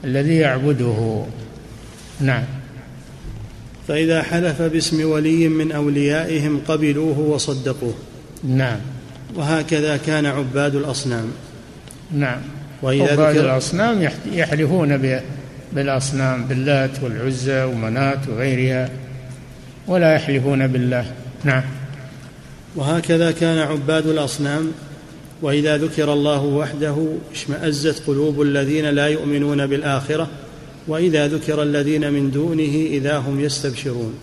الذي يعبده. نعم. فإذا حلف باسم ولي من أوليائهم قبلوه وصدقوه. نعم. وهكذا كان عباد الأصنام. نعم. عباد الأصنام يحلفون بالأصنام باللات والعزى ومناة وغيرها، ولا يحلفون بالله. نعم. وهكذا كان عباد الأصنام، وإذا ذكر الله وحده اشمأزت قلوب الذين لا يؤمنون بالآخرة، وإذا ذكر الذين من دونه إذا هم يستبشرون.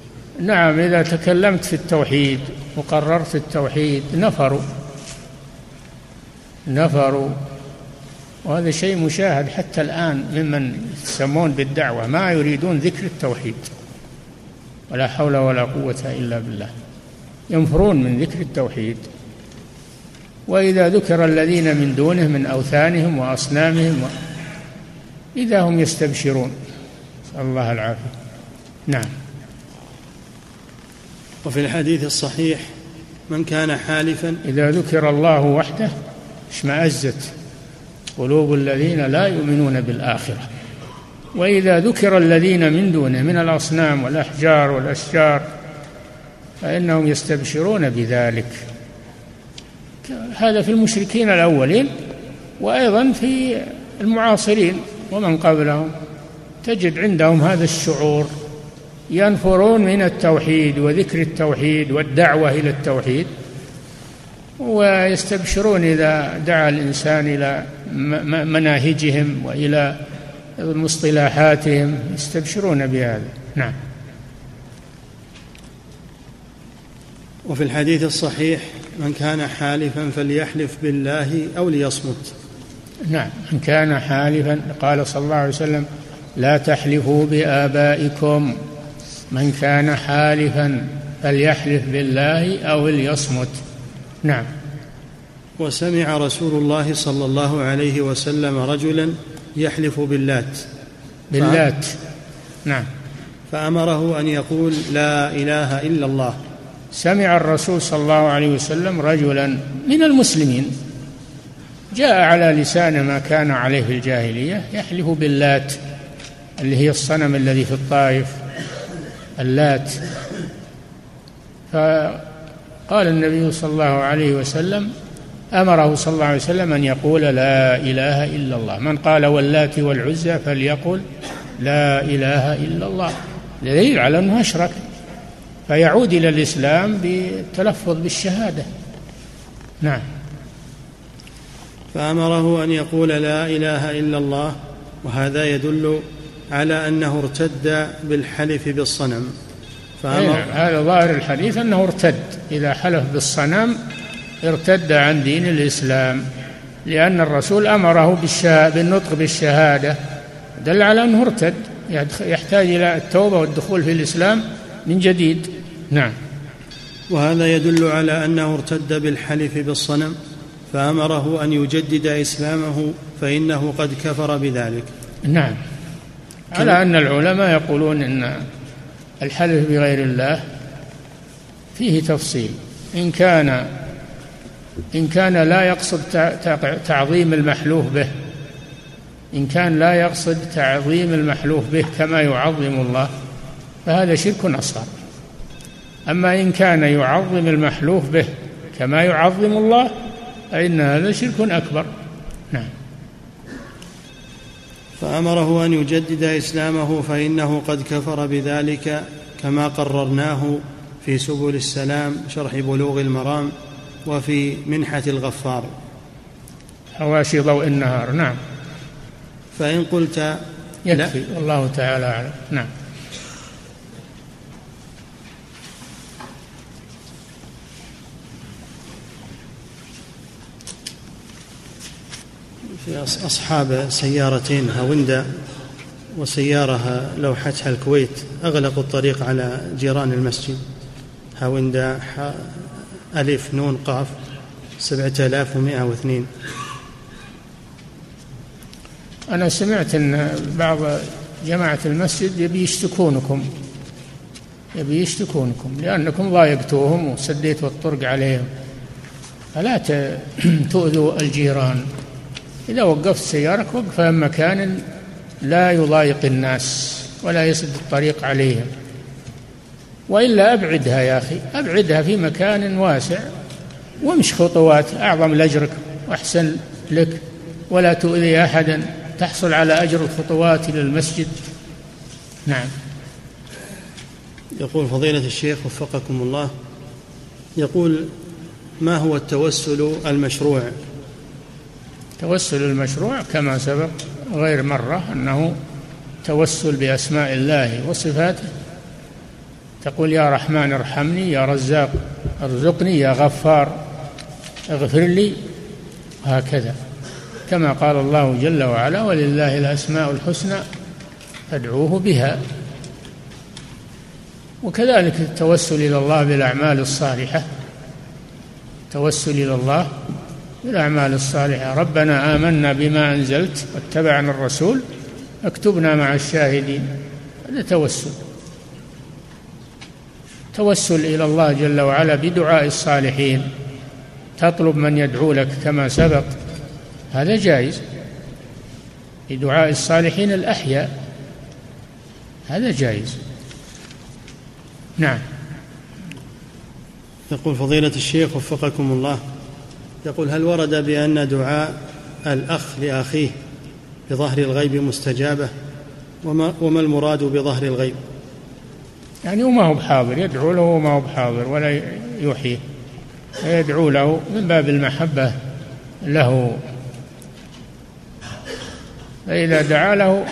نعم. إذا تكلمت في التوحيد وقررت التوحيد نفروا، وهذا شيء مشاهد حتى الآن ممن يسمون بالدعوة ما يريدون ذكر التوحيد، ولا حول ولا قوة إلا بالله، ينفرون من ذكر التوحيد. وإذا ذكر الذين من دونه من أوثانهم وأصنامهم إذا هم يستبشرون، نسأل الله العافية. نعم. وفي الحديث الصحيح: من كان حالفا إذا ذكر الله وحده اشمأزت قلوب الذين لا يؤمنون بالآخرة، وإذا ذكر الذين من دونه من الأصنام والأحجار والأشجار فإنهم يستبشرون بذلك. هذا في المشركين الأولين وأيضا في المعاصرين ومن قبلهم، تجد عندهم هذا الشعور، ينفرون من التوحيد وذكر التوحيد والدعوة إلى التوحيد، ويستبشرون إذا دعا الإنسان إلى مناهجهم وإلى مصطلحاتهم، يستبشرون بهذا. نعم. وفي الحديث الصحيح: من كان حالفا فليحلف بالله أو ليصمت. نعم، من كان حالفا، قال صلى الله عليه وسلم: لا تحلفوا بآبائكم، من كان حالفا فليحلف بالله أو ليصمت. نعم. وسمع رسول الله صلى الله عليه وسلم رجلا يحلف باللات نعم، فأمره أن يقول: لا إله إلا الله. سمع الرسول صلى الله عليه وسلم رجلا من المسلمين جاء على لسان ما كان عليه في الجاهلية يحلف باللات، اللي هي الصنم الذي في الطائف، اللات. فقال النبي صلى الله عليه وسلم، أمره صلى الله عليه وسلم أن يقول: لا إله إلا الله. من قال: واللات والعزى، فليقل: لا إله إلا الله، دليل على أنه أشرك، فيعود إلى الإسلام بالتلفظ بالشهادة. نعم. فأمره أن يقول: لا إله إلا الله، وهذا يدل على أنه ارتد بالحلف بالصنم. هذا ظاهر الحديث، أنه ارتد، إذا حلف بالصنم ارتد عن دين الإسلام، لأن الرسول أمره بالنطق بالشهادة، دل على أنه ارتد، يحتاج إلى التوبة والدخول في الإسلام من جديد. نعم. وهذا يدل على أنه ارتد بالحلف بالصنم، فأمره أن يجدد إسلامه، فإنه قد كفر بذلك. نعم. على أن العلماء يقولون أن الحلف بغير الله فيه تفصيل، إن كان لا يقصد تعظيم المحلوف به، إن كان لا يقصد تعظيم المحلوف به كما يعظم الله فهذا شرك أصغر. أما إن كان يعظم المحلوف به كما يعظم الله فإن هذا شرك أكبر. نعم. فأمره أن يجدد إسلامه فإنه قد كفر بذلك، كما قررناه في سبل السلام شرح بلوغ المرام وفي منحة الغفار حواشي ضوء النهار. نعم. فإن قلت يكفي، والله تعالى أعلم. نعم. في أصحاب سيارتين هوندا وسيارة لوحتها الكويت أغلقوا الطريق على جيران المسجد. هوندا ألف نون قاف 7102. أنا سمعت أن بعض جماعة المسجد يبي يشتكونكم لأنكم ضايقتوهم وسديتوا الطرق عليهم، فلا تؤذوا الجيران. إذا وقفت سيارك وقفها في مكان لا يضايق الناس ولا يسد الطريق عليهم، وإلا أبعدها يا أخي، أبعدها في مكان واسع وامش خطوات، أعظم لأجرك وأحسن لك، ولا تؤذي أحدا، تحصل على أجر الخطوات إلى المسجد. نعم. يقول فضيلة الشيخ وفقكم الله، يقول: ما هو التوسل المشروع؟ توسل المشروع كما سبق غير مرة أنه توسل بأسماء الله وصفاته، تقول: يا رحمن ارحمني، يا رزاق ارزقني، يا غفار اغفر لي، هكذا كما قال الله جل وعلا: ولله الأسماء الحسنى فادعوه بها. وكذلك التوسل إلى الله بالأعمال الصالحة، توسل إلى الله بالأعمال الصالحة: ربنا آمنا بما أنزلت واتبعنا الرسول اكتبنا مع الشاهدين. هذا توسل إلى الله جل وعلا بدعاء الصالحين، تطلب من يدعو لك كما سبق، هذا جائز، بدعاء الصالحين الأحياء، هذا جائز. نعم. يقول فضيلة الشيخ وفقكم الله، يقول هل ورد بأن دعاء الأخ لأخيه بظهر الغيب مستجابة؟ وما المراد بظهر الغيب؟ يعني وما هو بحاضر يدعو له وما هو بحاضر ولا يوحيه، يدعو له من باب المحبة له، فإذا دعا له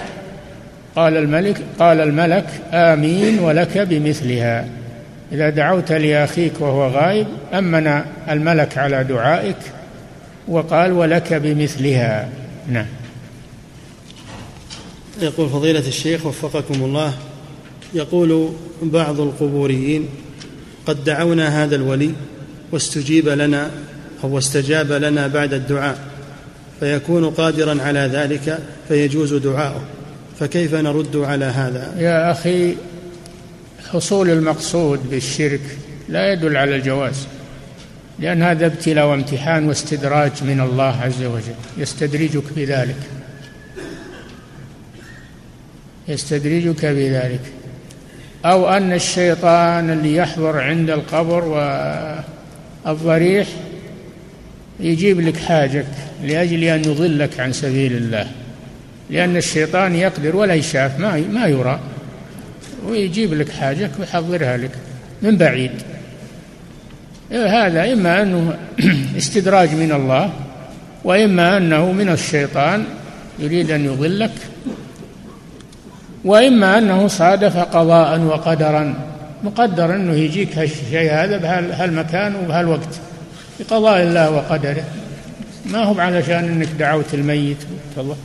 قال الملك آمين ولك بمثلها. إذا دعوت لأخيك وهو غائب أمن الملك على دعائك وقال ولك بمثلها. نعم. يقول فضيلة الشيخ وفقكم الله، يقول بعض القبوريين قد دعونا هذا الولي واستجيب لنا أو استجاب لنا بعد الدعاء فيكون قادرا على ذلك فيجوز دعاؤه، فكيف نرد على هذا؟ يا أخي، حصول المقصود بالشرك لا يدل على الجواز، لأن هذا ابتلاء وامتحان واستدراج من الله عز وجل، يستدرجك بذلك. أو أن الشيطان اللي يحضر عند القبر والضريح يجيب لك حاجك لأجل أن يضلك عن سبيل الله، لأن الشيطان يقدر ولا يشاف، ما يرى، ويجيب لك حاجك ويحضرها لك من بعيد. هذا إما أنه استدراج من الله، وإما أنه من الشيطان يريد أن يضلك، وإما أنه صادف قضاء وقدرا، مقدر أنه يجيك هالشيء هذا بهالمكان وبهالوقت بقضاء الله وقدره، ما هو علشان أنك دعوت الميت الله.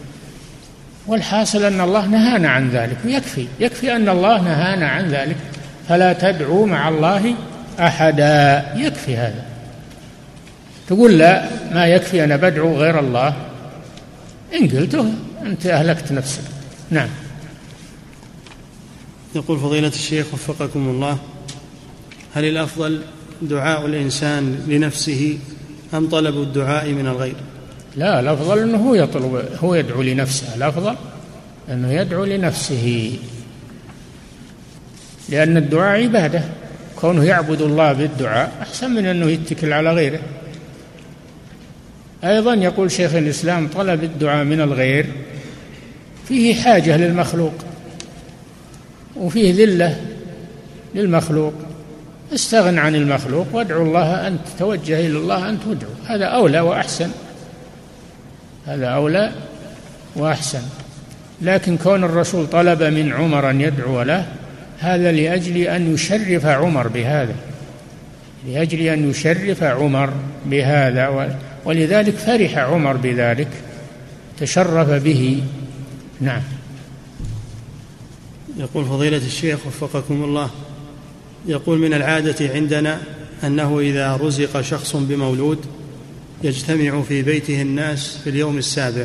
والحاصل أن الله نهانا عن ذلك، ويكفي أن الله نهانا عن ذلك، فلا تدعو مع الله أحدا، يكفي هذا. تقول لا، ما يكفي، أنا بدعو غير الله، إن قلته أنت أهلكت نفسك. نعم. يقول فضيلة الشيخ وفقكم الله، هل الأفضل دعاء الإنسان لنفسه أم طلب الدعاء من الغير؟ لا، الأفضل أنه هو يدعو لنفسه، الأفضل أنه يدعو لنفسه، لأن الدعاء عبادة، كونه يعبد الله بالدعاء أحسن من أنه يتكل على غيره. أيضا يقول شيخ الإسلام طلب الدعاء من الغير فيه حاجة للمخلوق وفيه ذلة للمخلوق، استغن عن المخلوق وادعو الله أنت، توجه إلى الله أنت وادعو، هذا أولى وأحسن. لكن كون الرسول طلب من عمر أن يدعو له، هذا لأجل أن يشرف عمر بهذا، ولذلك فرح عمر بذلك، تشرف به. نعم. يقول فضيلة الشيخ وفقكم الله، يقول من العادة عندنا أنه إذا رزق شخص بمولود يجتمع في بيته الناس في اليوم السابع،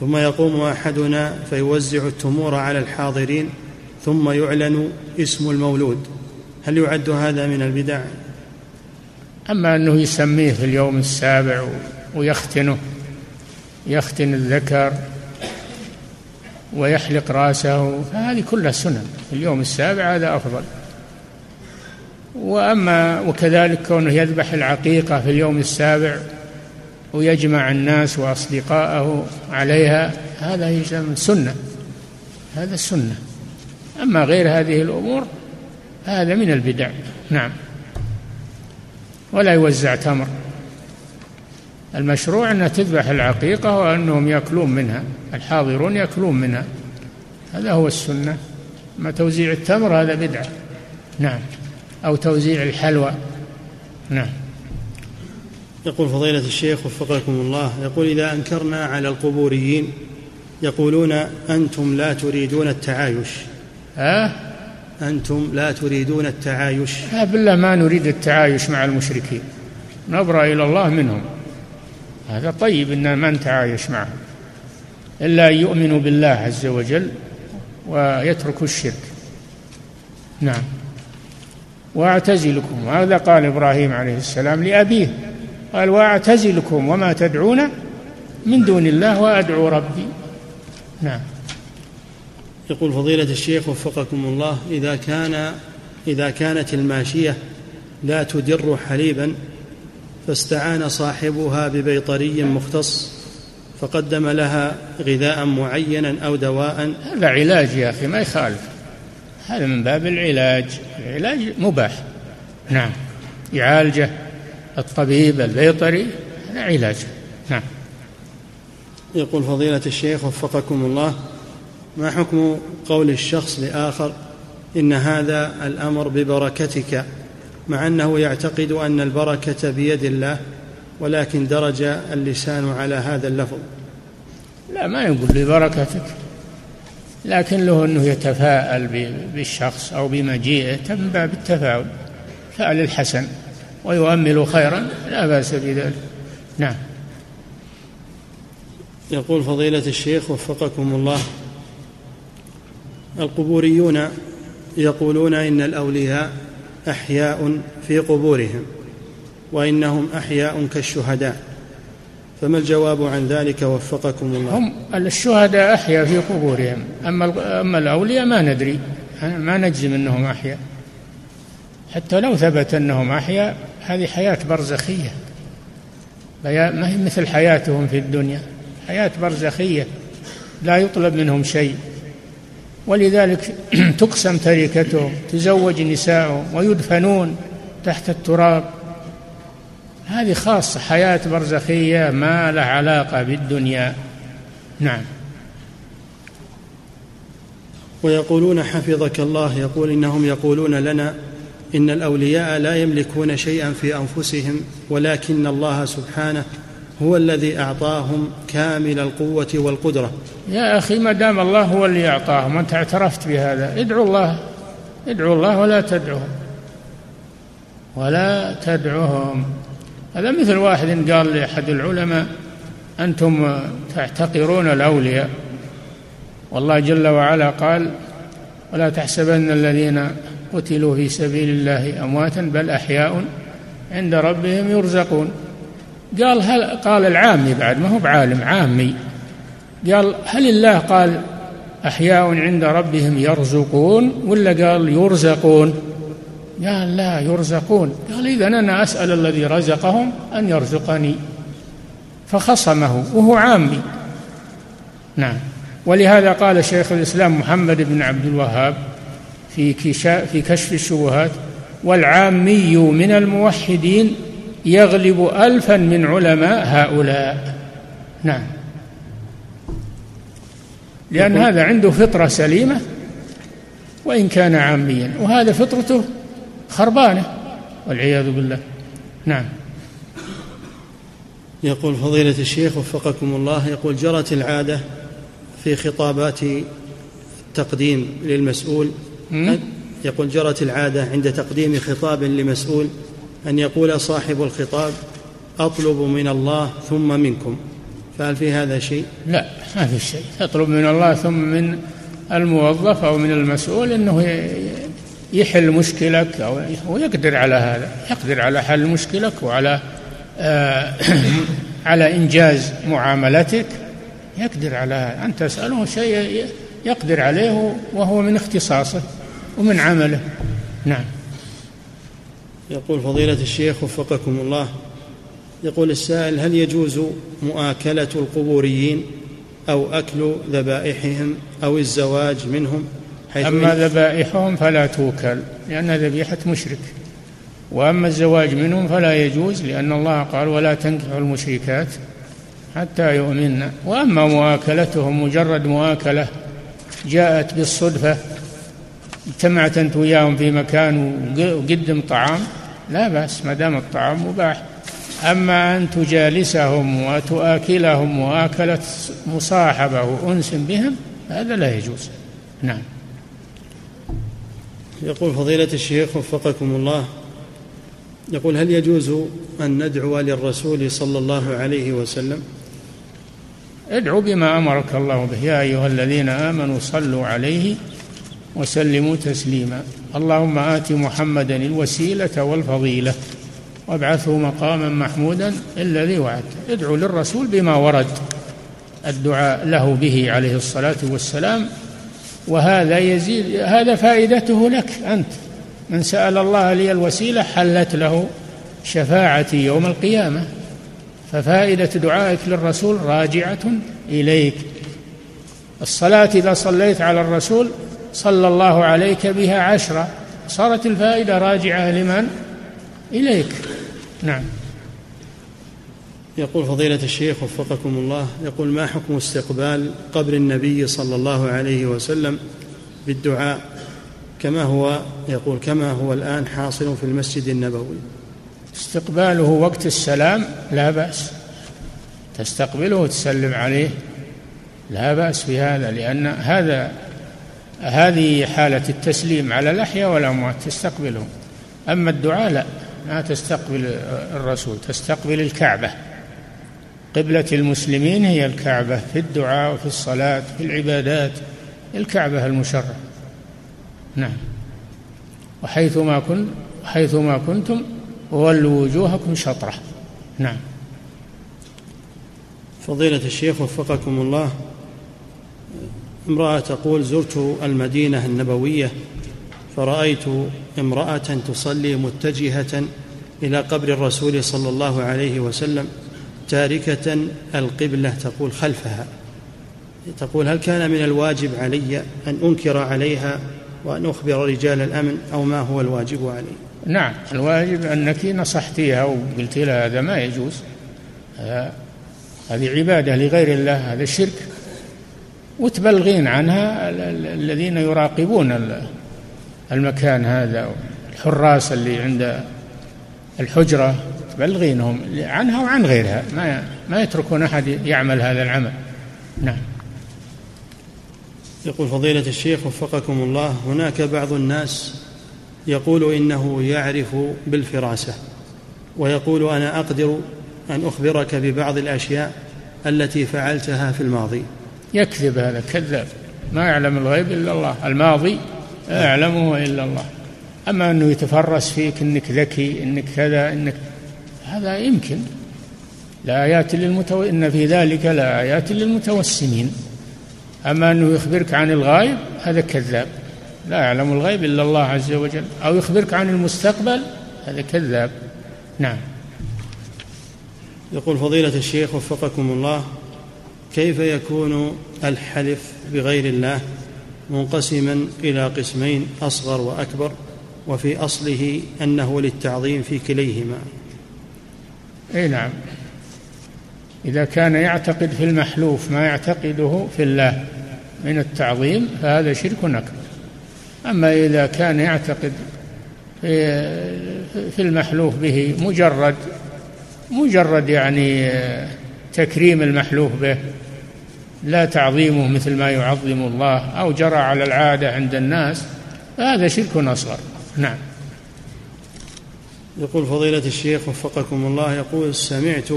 ثم يقوم أحدنا فيوزع التمور على الحاضرين ثم يعلن اسم المولود، هل يعد هذا من البدع؟ أما أنه يسميه في اليوم السابع ويختنه، يختن الذكر ويحلق رأسه، فهذه كلها سنن، في اليوم السابع هذا أفضل. وكذلك كونه يذبح العقيقة في اليوم السابع ويجمع الناس وأصدقائه عليها، هذا يسمى سنة، هذا السنة. أما غير هذه الأمور هذا من البدع. نعم. ولا يوزع تمر، المشروع أن تذبح العقيقة وأنهم يأكلون منها، الحاضرون يأكلون منها، هذا هو السنة. ما توزيع التمر هذا بدعة. نعم. أو توزيع الحلوى. نعم. يقول فضيلة الشيخ وفقكم الله، يقول إذا أنكرنا على القبوريين يقولون أنتم لا تريدون التعايش. أنتم لا تريدون التعايش. بالله ما نريد التعايش مع المشركين، نبرأ إلى الله منهم، هذا طيب إن ما نتعايش معهم إلا يؤمنوا بالله عز وجل ويتركوا الشرك. نعم. وأعتزلكم، هذا قال إبراهيم عليه السلام لأبيه، قال وأعتزلكم وما تدعون من دون الله وأدعو ربي. نعم. يقول فضيلة الشيخ وفقكم الله، إذا كانت الماشية لا تدر حليبا، فاستعان صاحبها ببيطري مختص فقدم لها غذاء معينا أو دواء. هذا علاج يا أخي، ما يخالف، هذا من باب العلاج، العلاج مباح. نعم، يعالجه الطبيب البيطري، هذا علاج. نعم. يقول فضيلة الشيخ وفقكم الله، ما حكم قول الشخص لآخر إن هذا الأمر ببركتك، مع أنه يعتقد أن البركة بيد الله، ولكن درج اللسان على هذا اللفظ؟ لا، ما يقول ببركتك، لكن له أنه يتفاءل بالشخص أو بمجيئه، من باب التفاؤل، فعل الحسن ويؤمل خيرا، لا بأس بذلك. نعم. يقول فضيلة الشيخ وفقكم الله، القبوريون يقولون إن الأولياء أحياء في قبورهم، وإنهم أحياء كالشهداء، فما الجواب عن ذلك وفقكم الله؟ هم الشهداء أحياء في قبورهم، أما الأولياء ما ندري، ما نجزم أنهم أحياء، حتى لو ثبت أنهم أحياء هذه حياة برزخية، ما هي مثل حياتهم في الدنيا، حياة برزخية لا يطلب منهم شيء، ولذلك تقسم تركتهم، تزوج نساؤهم، ويدفنون تحت التراب. هذه خاصة، حياة برزخية ما لها علاقة بالدنيا. نعم. ويقولون حفظك الله، يقول إنهم يقولون لنا إن الأولياء لا يملكون شيئا في أنفسهم، ولكن الله سبحانه هو الذي أعطاهم كامل القوة والقدرة. يا أخي، ما دام الله هو اللي أعطاهم، أنت اعترفت بهذا، ادعوا الله ولا تدعهم. هذا مثل واحد قال لأحد العلماء: أنتم تحتقرون الأولياء، والله جل وعلا قال: ولا تحسبن الذين قتلوا في سبيل الله أمواتا بل أحياء عند ربهم يرزقون. قال العامي، بعد ما هو بعالم، عامي، قال: هل الله قال أحياء عند ربهم يرزقون، ولا قال يرزقون؟ قال: لا، يرزقون. قال: إذن أنا أسأل الذي رزقهم أن يرزقني. فخصمه وهو عامي. نعم. ولهذا قال شيخ الإسلام محمد بن عبد الوهاب في كشف الشبهات: والعامي من الموحدين يغلب 1000 من علماء هؤلاء. نعم، لأن هذا عنده فطرة سليمة وإن كان عاميا، وهذا فطرته خربانة والعياذ بالله. نعم. يقول فضيلة الشيخ وفقكم الله، يقول: جرت العادة في خطابات التقديم للمسؤول، يقول: جرت العادة عند تقديم خطاب لمسؤول أن يقول صاحب الخطاب: أطلب من الله ثم منكم، فهل في هذا شيء؟ لا، ما في شيء. أطلب من الله ثم من الموظف أو من المسؤول أنه يحل مشكلك، أو يقدر على هذا، يقدر على حل مشكلك وعلى على إنجاز معاملتك، يقدر على هذا. أن تسأله شيء يقدر عليه وهو من اختصاصه ومن عمله. نعم. يقول فضيلة الشيخ وفقكم الله، يقول السائل: هل يجوز مؤاكلة القبوريين أو أكل ذبائحهم أو الزواج منهم؟ أما ذبائحهم فلا توكل، لأن ذبيحة مشرك، وأما الزواج منهم فلا يجوز، لأن الله قال: ولا تنكحوا المشركات حتى يؤمنن. وأما مؤاكلتهم مجرد مؤاكلة جاءت بالصدفة، اجتمعت أنت وياهم في مكان وقدم طعام، لا بأس ما دام الطعام مباح. أما أن تجالسهم وتؤكلهم وآكلة مصاحبة وأنس بهم، هذا لا يجوز. نعم. يقول فضيلة الشيخ وفقكم الله، يقول: هل يجوز أن ندعو للرسول صلى الله عليه وسلم؟ ادعو بما أمرك الله به: يا أيها الذين آمنوا صلوا عليه وسلموا تسليما، اللهم آت محمدا الوسيلة والفضيلة وابعثه مقاما محمودا الذي وعدته. ادعو للرسول بما ورد الدعاء له به عليه الصلاة والسلام، وهذا فائدته لك أنت، من سأل الله لي الوسيلة حلت له شفاعتي يوم القيامة، ففائدة دعائك للرسول راجعة إليك. الصلاة إذا صليت على الرسول صلى الله عليك بها 10، صارت الفائدة راجعة لمن؟ إليك. نعم. يقول فضيلة الشيخ وفقكم الله، يقول ما حكم استقبال قبر النبي صلى الله عليه وسلم بالدعاء كما هو الآن حاصل في المسجد النبوي؟ استقباله وقت السلام لا بأس، تستقبله وتسلم عليه لا بأس في هذا، لأن هذه حالة التسليم على الأحياء والأموات تستقبله. أما الدعاء لا، ما تستقبل الرسول، تستقبل الكعبة. قبلة المسلمين هي الكعبة في الدعاء وفي الصلاة في العبادات، الكعبة المشرفة. نعم. وحيثما كنتم وولوا وجوهكم شطرة. نعم. فضيلة الشيخ وفقكم الله، امرأة تقول زرت المدينة النبوية فرأيت امرأة تصلي متجهة إلى قبر الرسول صلى الله عليه وسلم تاركة القبلة، تقول خلفها، تقول هل كان من الواجب علي أن أنكر عليها وأن أخبر رجال الأمن أو ما هو الواجب علي؟ نعم، الواجب أنك نصحتيها وقلت لها هذا ما يجوز، هذه عبادة لغير الله، هذا الشرك، وتبلغين عنها الذين يراقبون المكان هذا، الحراس اللي عند الحجرة تبلغينهم عنها وعن غيرها، ما يتركون أحد يعمل هذا العمل. نعم. يقول فضيلة الشيخ وفقكم الله، هناك بعض الناس يقول إنه يعرف بالفراسة ويقول أنا أقدر أن أخبرك ببعض الأشياء التي فعلتها في الماضي. يكذب، هذا كذاب، ما يعلم الغيب إلا الله، الماضي لا يعلمه إلا الله. أما أنه يتفرس فيك إنك ذكي إنك كذا إنك هذا، يمكن لآيات إن في ذلك لآيات للمتوسمين. أما أنه يخبرك عن الغيب هذا كذاب، لا يعلم الغيب إلا الله عز وجل، أو يخبرك عن المستقبل هذا كذاب. نعم. يقول فضيلة الشيخ وفقكم الله، كيف يكون الحلف بغير الله منقسما إلى قسمين أصغر وأكبر، وفي أصله أنه للتعظيم في كليهما؟ أي نعم، إذا كان يعتقد في المحلوف ما يعتقده في الله من التعظيم فهذا شرك أكبر. أما إذا كان يعتقد في المحلوف به مجرد يعني تكريم المحلوف به لا تعظيمه مثل ما يعظم الله، أو جرى على العادة عند الناس، هذا شرك أصغر. نعم. يقول فضيلة الشيخ وفقكم الله، يقول سمعت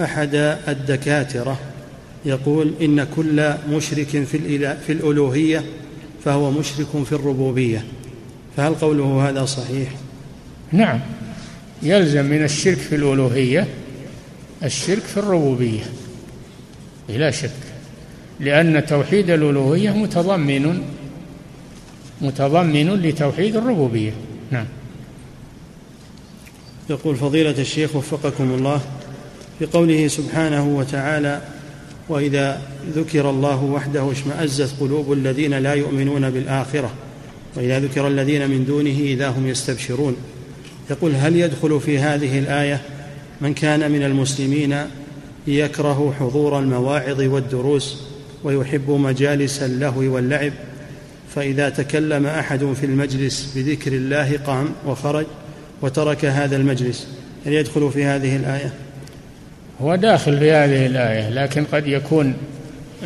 أحد الدكاترة يقول إن كل مشرك في الألوهية فهو مشرك في الربوبية، فهل قوله هذا صحيح؟ نعم، يلزم من الشرك في الألوهية الشرك في الربوبية لا شك، لأن توحيد الألوهية متضمن لتوحيد الربوبية. نعم. يقول فضيلة الشيخ وفقكم الله، في قوله سبحانه وتعالى وإذا ذكر الله وحده اشمأزت قلوب الذين لا يؤمنون بالآخرة وإذا ذكر الذين من دونه إذا هم يستبشرون، يقول هل يدخل في هذه الآية من كان من المسلمين يكره حضور المواعظ والدروس ويحب مجالس اللهو واللعب، فإذا تكلم أحد في المجلس بذكر الله قام وخرج وترك هذا المجلس، هل يدخل في هذه الآية؟ هو داخل في هذه الآية، لكن قد يكون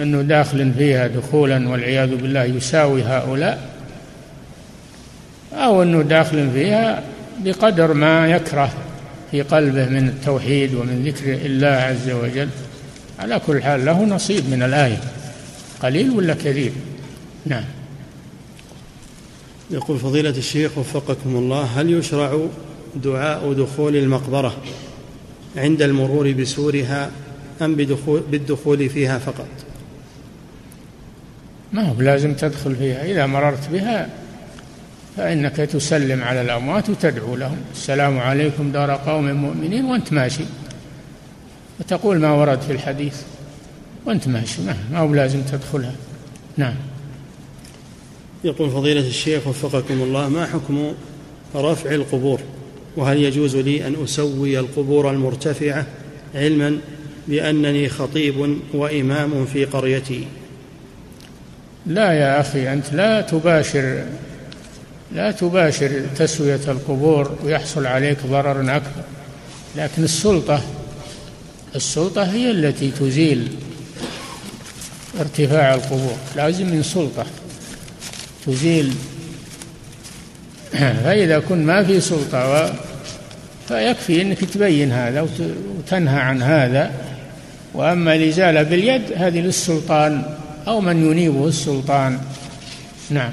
أنه داخل فيها دخولا والعياذ بالله يساوي هؤلاء، أو أنه داخل فيها بقدر ما يكره في قلبه من التوحيد ومن ذكر الله عز وجل. على كل حال له نصيب من الآية، قليل ولا كثير. نعم. يقول فضيلة الشيخ وفقكم الله، هل يشرع دعاء دخول المقبرة عند المرور بسورها أم بالدخول فيها فقط؟ ما هو لازم تدخل فيها، إذا مررت بها فإنك تسلم على الأموات وتدعو لهم السلام عليكم دار قوم مؤمنين وأنت ماشي، وتقول ما ورد في الحديث وأنت ماشي، ما هو لازم تدخلها. نعم. يقول فضيلة الشيخ وفقكم الله، ما حكم رفع القبور؟ وهل يجوز لي أن أسوي القبور المرتفعة علما بأنني خطيب وإمام في قريتي؟ لا يا أخي، أنت لا تباشر تسوية القبور ويحصل عليك ضرر أكبر، لكن السلطة هي التي تزيل ارتفاع القبور، لازم من سلطة تزيل. فإذا كن ما في سلطة فيكفي أنك تبين هذا وتنهى عن هذا. وأما الإزالة باليد هذه للسلطان أو من ينيبه السلطان. نعم.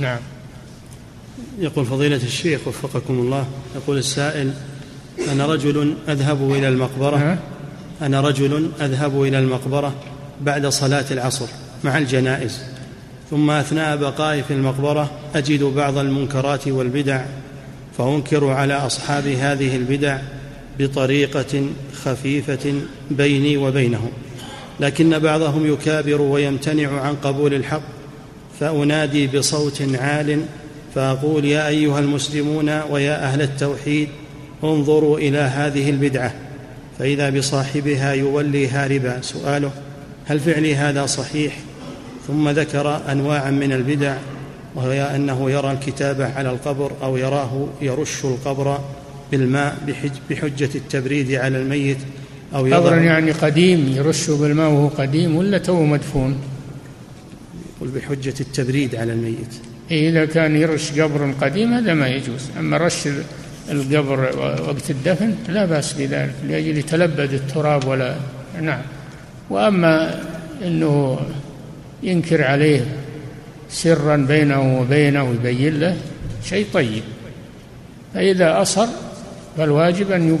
نعم. يقول فضيلة الشيخ وفقكم الله، يقول السائل: أنا رجل أذهب إلى المقبرة بعد صلاة العصر مع الجنائز، ثم أثناء بقائي في المقبرة أجد بعض المنكرات والبدع، فأنكر على أصحاب هذه البدع بطريقة خفيفة بيني وبينهم، لكن بعضهم يكابر ويمتنع عن قبول الحق، فأنادي بصوت عال فأقول: يا أيها المسلمون ويا أهل التوحيد، انظروا إلى هذه البدعة، فإذا بصاحبها يولي هاربا. سؤاله: هل فعلي هذا صحيح؟ ثم ذكر أنواعا من البدع، وهي أنه يرى الكتابة على القبر، أو يراه يرش القبر بالماء بحجة التبريد على الميت، أو يرى قبرا يعني قديم يرش بالماء وهو قديم ولا توه مدفون، بحجة التبريد على الميت. إذا كان يرش قبر قديم هذا ما يجوز، أما رش القبر وقت الدفن لا بأس بذلك لأجل يتلبد التراب ولا. نعم. وأما أنه ينكر عليه سرا بينه وبينه ويبين له شيء طيب، فإذا أصر فالواجب أن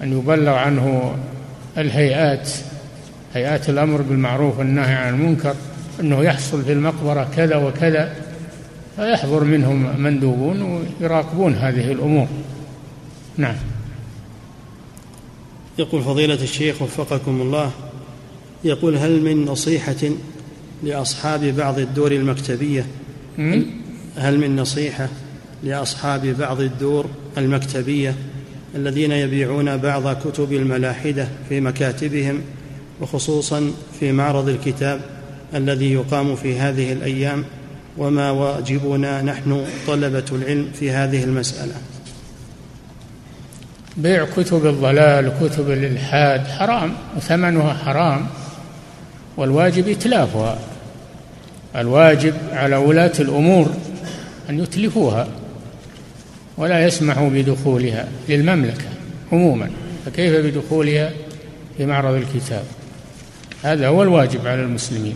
يبلغ عنه هيئات الأمر بالمعروف والنهي عن المنكر، أنه يحصل في المقبرة كذا وكذا، فيحضر منهم مندوبون ويراقبون هذه الأمور. نعم. يقول فضيلة الشيخ وفقكم الله، يقول: هل من نصيحة لأصحاب بعض الدور المكتبية الذين يبيعون بعض كتب الملاحدة في مكاتبهم، وخصوصا في معرض الكتاب الذي يقام في هذه الأيام، وما واجبنا نحن طلبة العلم في هذه المسألة؟ بيع كتب الضلال وكتب الإلحاد حرام، وثمنها حرام، والواجب إتلافها. الواجب على ولاة الأمور أن يتلفوها، ولا يسمح بدخولها للمملكة عموما، فكيف بدخولها في معرض الكتاب؟ هذا هو الواجب على المسلمين.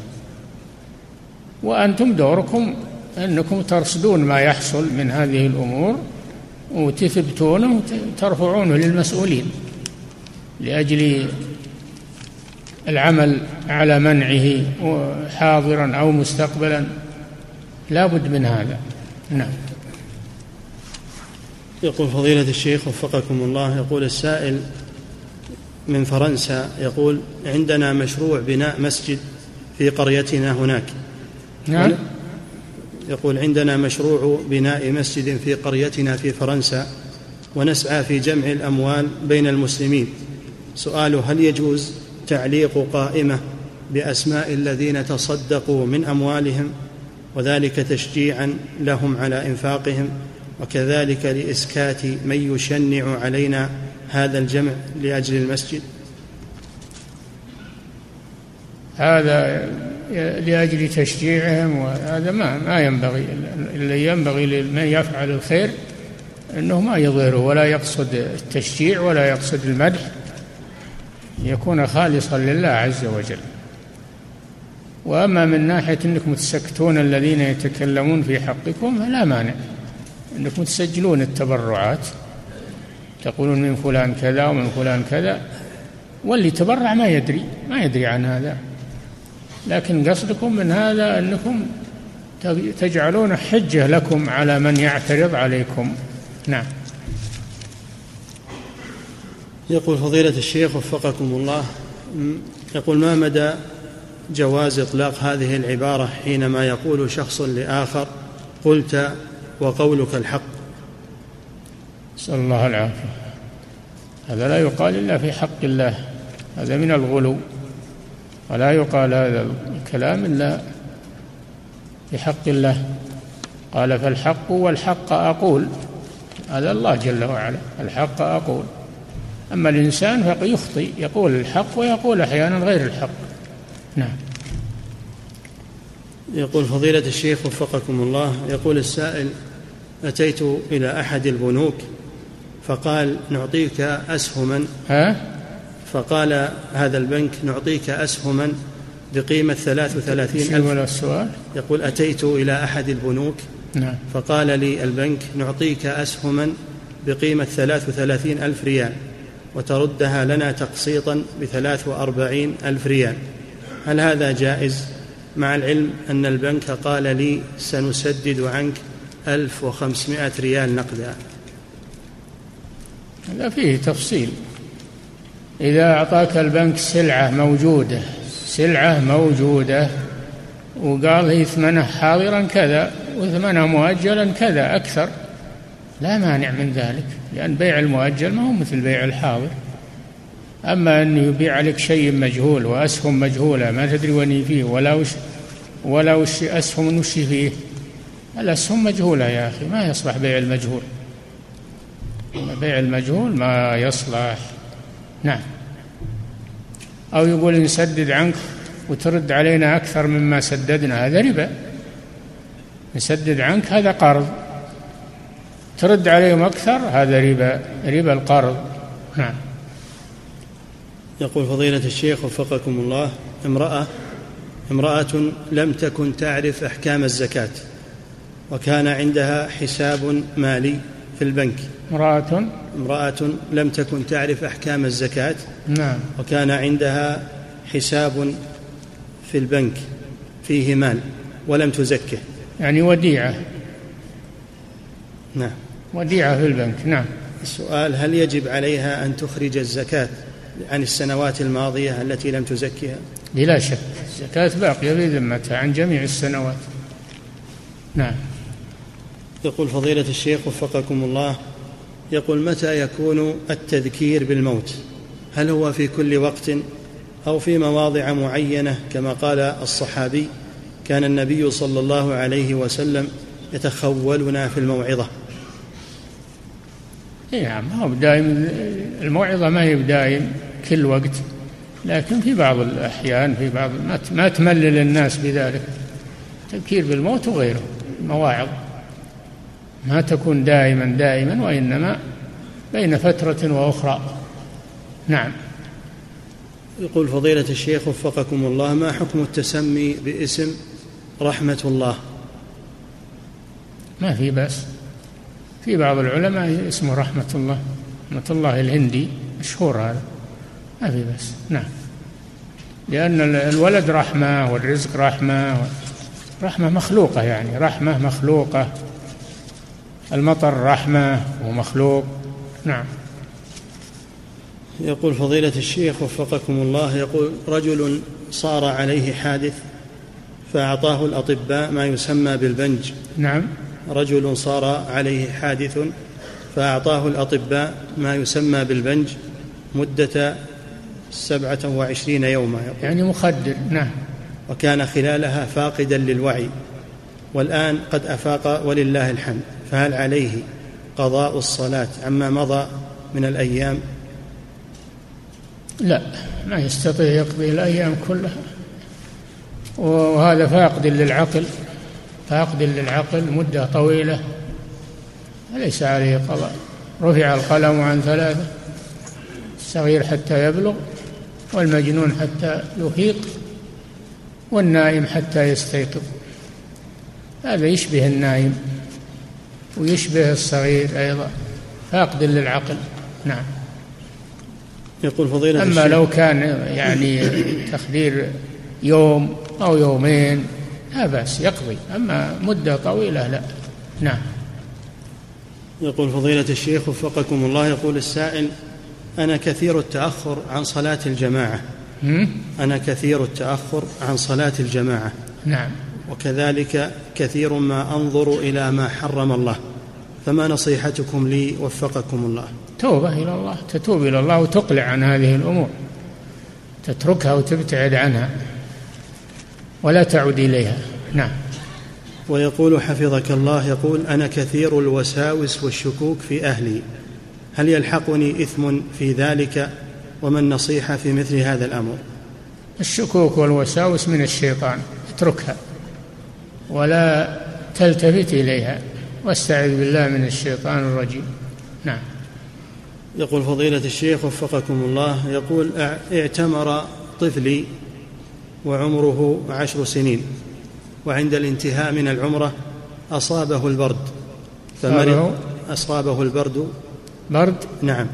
وأنتم دوركم أنكم ترصدون ما يحصل من هذه الأمور وتثبتونه وترفعونه للمسؤولين لأجل العمل على منعه حاضرا أو مستقبلا، لا بد من هذا. نعم. يقول فضيلة الشيخ وفقكم الله، يقول السائل من فرنسا، يقول عندنا مشروع بناء مسجد في قريتنا هناك. نعم. يقول عندنا مشروع بناء مسجد في قريتنا في فرنسا، ونسعى في جمع الأموال بين المسلمين. سؤاله: هل يجوز تعليق قائمة بأسماء الذين تصدقوا من أموالهم، وذلك تشجيعا لهم على إنفاقهم، وكذلك لإسكات من يشنع علينا هذا الجمع لأجل المسجد؟ هذا لأجل تشجيعهم، وهذا ما ينبغي. اللي ينبغي لمن يفعل الخير أنه ما يضيره ولا يقصد التشجيع ولا يقصد المدح، يكون خالصا لله عز وجل. وأما من ناحية أنكم تسكتون الذين يتكلمون في حقكم، فلا مانع أنكم تسجلون التبرعات، تقولون من فلان كذا ومن فلان كذا، واللي تبرع ما يدري عن هذا. لكن قصدكم من هذا أنكم تجعلون حجة لكم على من يعترض عليكم. نعم. يقول فضيلة الشيخ وفقكم الله، يقول ما مدى جواز إطلاق هذه العبارة حينما يقول شخص لآخر: قلت وقولك الحق؟ نسأل الله العافية. هذا لا يقال إلا في حق الله، هذا من الغلو، ولا يقال هذا الكلام إلا في حق الله. قال: فالحق والحق أقول، هذا الله جل وعلا، الحق أقول. أما الإنسان فقد يخطئ، يقول الحق ويقول أحيانا غير الحق. نعم. يقول فضيلة الشيخ وفقكم الله، يقول السائل: أتيت إلى أحد البنوك فقال: نعطيك أسهما، فقال هذا البنك: نعطيك أسهما بقيمة 33,000. يقول: أتيت إلى أحد البنوك فقال لي البنك: نعطيك أسهما بقيمة 33,000 ريال، وتردها لنا تقسيطا ب43,000 ريال، هل هذا جائز؟ مع العلم أن البنك قال لي: سنسدد عنك 1,500 ريال نقدا. هذا فيه تفصيل. إذا أعطاك البنك سلعة موجودة وقال هي ثمنها حاضرا كذا وثمنها مؤجلا كذا أكثر، لا مانع من ذلك، لأن بيع المؤجل ما هو مثل بيع الحاضر. أما أن يبيع لك شيء مجهول وأسهم مجهولة ما تدري وين فيه ولا وش أسهم وش فيه، الأسهم مجهولة يا أخي، ما يصلح بيع المجهول، بيع المجهول ما يصلح. نعم. أو يقول نسدد عنك وترد علينا أكثر مما سددنا، هذا ربا. نسدد عنك هذا قرض، ترد عليهم أكثر، هذا ربا القرض. نعم. يقول فضيلة الشيخ وفقكم الله، امرأة لم تكن تعرف أحكام الزكاة، وكان عندها حساب مالي في البنك. امرأة لم تكن تعرف أحكام الزكاة. نعم. وكان عندها حساب في البنك فيه مال ولم تزكه، يعني وديعة. نعم، وديعة في البنك. نعم. السؤال: هل يجب عليها أن تخرج الزكاة عن السنوات الماضية التي لم تزكها؟ بلا شك، الزكاة باقية في ذمتها عن جميع السنوات. نعم. يقول فضيلة الشيخ وفقكم الله، يقول: متى يكون التذكير بالموت؟ هل هو في كل وقت أو في مواضع معينة؟ كما قال الصحابي: كان النبي صلى الله عليه وسلم يتخولنا في الموعظة. نعم، ما هو دائم الموعظة، ما هي دائم كل وقت، لكن في بعض الأحيان، في بعض ما تملل الناس بذلك، تذكير بالموت وغيره مواعظ. ما تكون دائما وإنما بين فترة وأخرى. نعم. يقول فضيلة الشيخ وفقكم الله، ما حكم التسمي باسم رحمة الله؟ ما في بأس، في بعض العلماء اسمه رحمة الله، رحمة الله الهندي مشهور هذا، ما في بأس. نعم، لأن الولد رحمة والرزق رحمة، رحمة مخلوقة، يعني رحمة مخلوقة، المطر رحمة ومخلوق. نعم. يقول فضيلة الشيخ وفقكم الله، يقول رجل صار عليه حادث فأعطاه الأطباء ما يسمى بالبنج. نعم. رجل صار عليه حادث فأعطاه الأطباء ما يسمى بالبنج مدة 27 يوما، يعني مخدر. نعم. وكان خلالها فاقدا للوعي، والآن قد أفاق ولله الحمد، فهل عليه قضاء الصلاة عما مضى من الأيام؟ لا، ما يستطيع يقضي الأيام كلها، وهذا فاقد للعقل، فاقد للعقل مدة طويلة، ليس عليه قضاء. رفع القلم عن 3، الصغير حتى يبلغ، والمجنون حتى يفيق، والنائم حتى يستيقظ. هذا يشبه النائم ويشبه الصغير أيضا، فاقد للعقل. نعم. يقول فضيلة أما لو كان يعني تخدير يوم أو يومين لا بأس يقضي، أما مدة طويلة لا. نعم. يقول فضيلة الشيخ وفقكم الله، يقول السائل أنا كثير التأخر عن صلاة الجماعة، أنا كثير التأخر عن صلاة الجماعة. نعم. وكذلك كثير ما أنظر إلى ما حرم الله، فما نصيحتكم لي وفقكم الله؟ توبة إلى الله، تتوب إلى الله وتقلع عن هذه الأمور، تتركها وتبتعد عنها ولا تعود إليها. نعم. ويقول حفظك الله، يقول أنا كثير الوساوس والشكوك في أهلي، هل يلحقني إثم في ذلك؟ وما النصيحة في مثل هذا الأمر؟ الشكوك والوساوس من الشيطان، اتركها ولا تلتفت إليها، واستعذ بالله من الشيطان الرجيم. نعم. يقول فضيلة الشيخ وفقكم الله، يقول اعتمر طفلي وعمره 10 سنين، وعند الانتهاء من العمرة أصابه البرد، أصابه البرد، برد. نعم.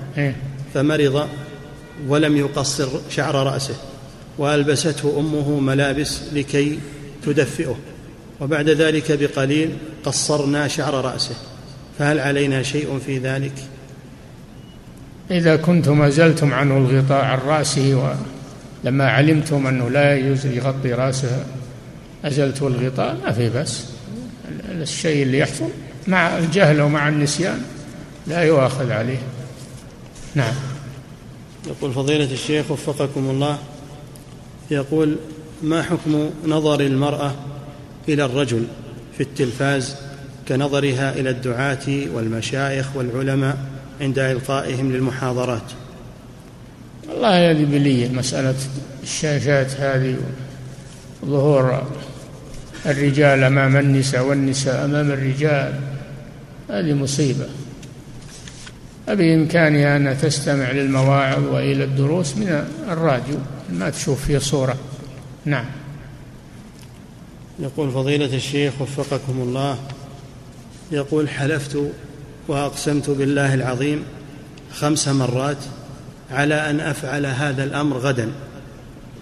فمرض ولم يقصر شعر رأسه، وألبسته أمه ملابس لكي تدفئه، وبعد ذلك بقليل قصرنا شعر رأسه، فهل علينا شيء في ذلك؟ إذا كنتم أزلتم عنه الغطاء عن رأسه، ولما علمتم أنه لا يجوز يغطي رأسه أزلته الغطاء، ما في بس، الشيء اللي يحصل مع الجهل ومع النسيان لا يؤاخذ عليه. نعم. يقول فضيلة الشيخ وفقكم الله، يقول ما حكم نظر المرأة إلى الرجل في التلفاز كنظرها إلى الدعاة والمشايخ والعلماء عند إلقائهم للمحاضرات؟ الله هذه بلية، مسألة الشاشات هذه، ظهور الرجال أمام النساء والنساء أمام الرجال، هذه مصيبة. بإمكانها أن تستمع للمواعظ وإلى الدروس من الراديو، ما تشوف فيه صورة. نعم. يقول فضيلة الشيخ وفقكم الله، يقول حلفت وأقسمت بالله العظيم 5 مرات على أن أفعل هذا الأمر غدا،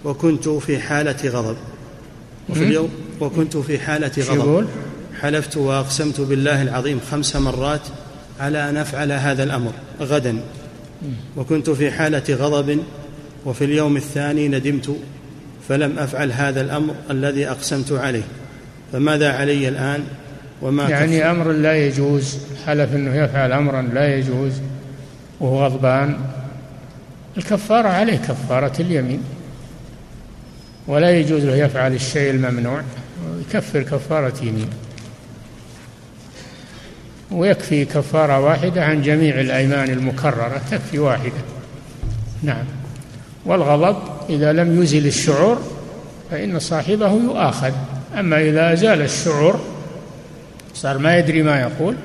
وكنت في حالة غضب، وفي اليوم وكنت في حالة غضب. حلفت وأقسمت بالله العظيم 5 مرات على أن أفعل هذا الأمر غدا، وكنت في حالة غضب، وفي اليوم الثاني ندمت فلم أفعل هذا الأمر الذي أقسمت عليه، فماذا علي الآن؟ وما يعني أمر لا يجوز، حلف أنه يفعل أمرا لا يجوز وهو غضبان، الكفارة عليه كفارة اليمين، ولا يجوز له يفعل الشيء الممنوع، يكفر كفارة يمين، ويكفي كفارة واحدة عن جميع الأيمان المكررة، تكفي واحدة. نعم. والغضب إذا لم يزل الشعور فإن صاحبه يؤاخذ، أما إذا أزال الشعور صار ما يدري ما يقول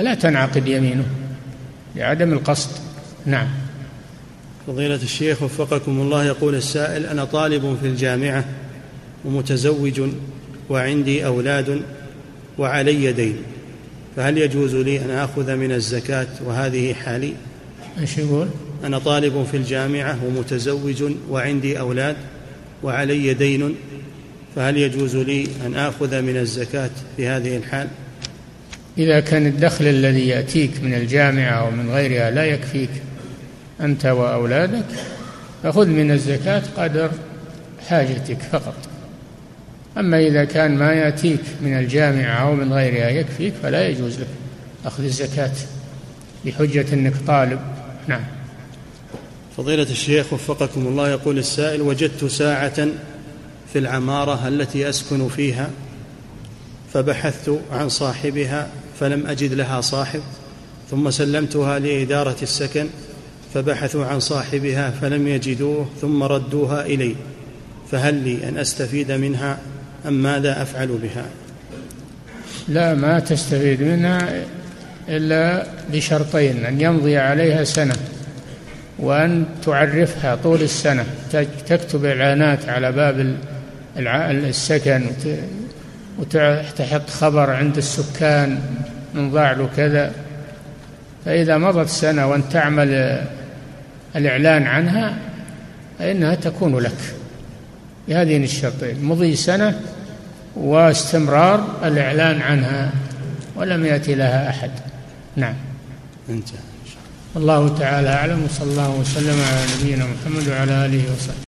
فلا تنعقد يمينه لعدم القصد. نعم. فضيلة الشيخ وفقكم الله، يقول السائل: أنا طالب في الجامعة ومتزوج وعندي أولاد وعلي دين، فهل يجوز لي أن أخذ من الزكاة وهذه حالي؟ إيش يقول؟ أنا طالب في الجامعة ومتزوج وعندي أولاد وعلي دين، فهل يجوز لي أن أخذ من الزكاة في هذه الحال؟ إذا كان الدخل الذي يأتيك من الجامعة ومن غيرها لا يكفيك أنت وأولادك، فخذ من الزكاة قدر حاجتك فقط. أما إذا كان ما يأتيك من الجامعة أو من غيرها يكفيك، فلا يجوز لك أخذ الزكاة بحجة أنك طالب. نعم. فضيلة الشيخ وفقكم الله، يقول السائل: وجدت ساعة في العمارة التي أسكن فيها، فبحثت عن صاحبها فلم أجد لها صاحب، ثم سلمتها لإدارة السكن فبحثوا عن صاحبها فلم يجدوه ثم ردوها إلي، فهل لي أن أستفيد منها أم ماذا أفعل بها؟ لا، ما تستفيد منها إلا بشرطين: أن يمضي عليها سنة، وأن تعرفها طول السنة، تكتب إعلانات على باب السكن وتحط خبر عند السكان من ضاع له كذا. فإذا مضت سنة وأن تعمل الإعلان عنها فإنها تكون لك بهذين الشرطين: مضي سنة واستمرار الإعلان عنها ولم يأتي لها أحد. نعم. انتهى. الله تعالى أعلم، وصلى الله وسلم على نبينا محمد وعلى آله وصحبه.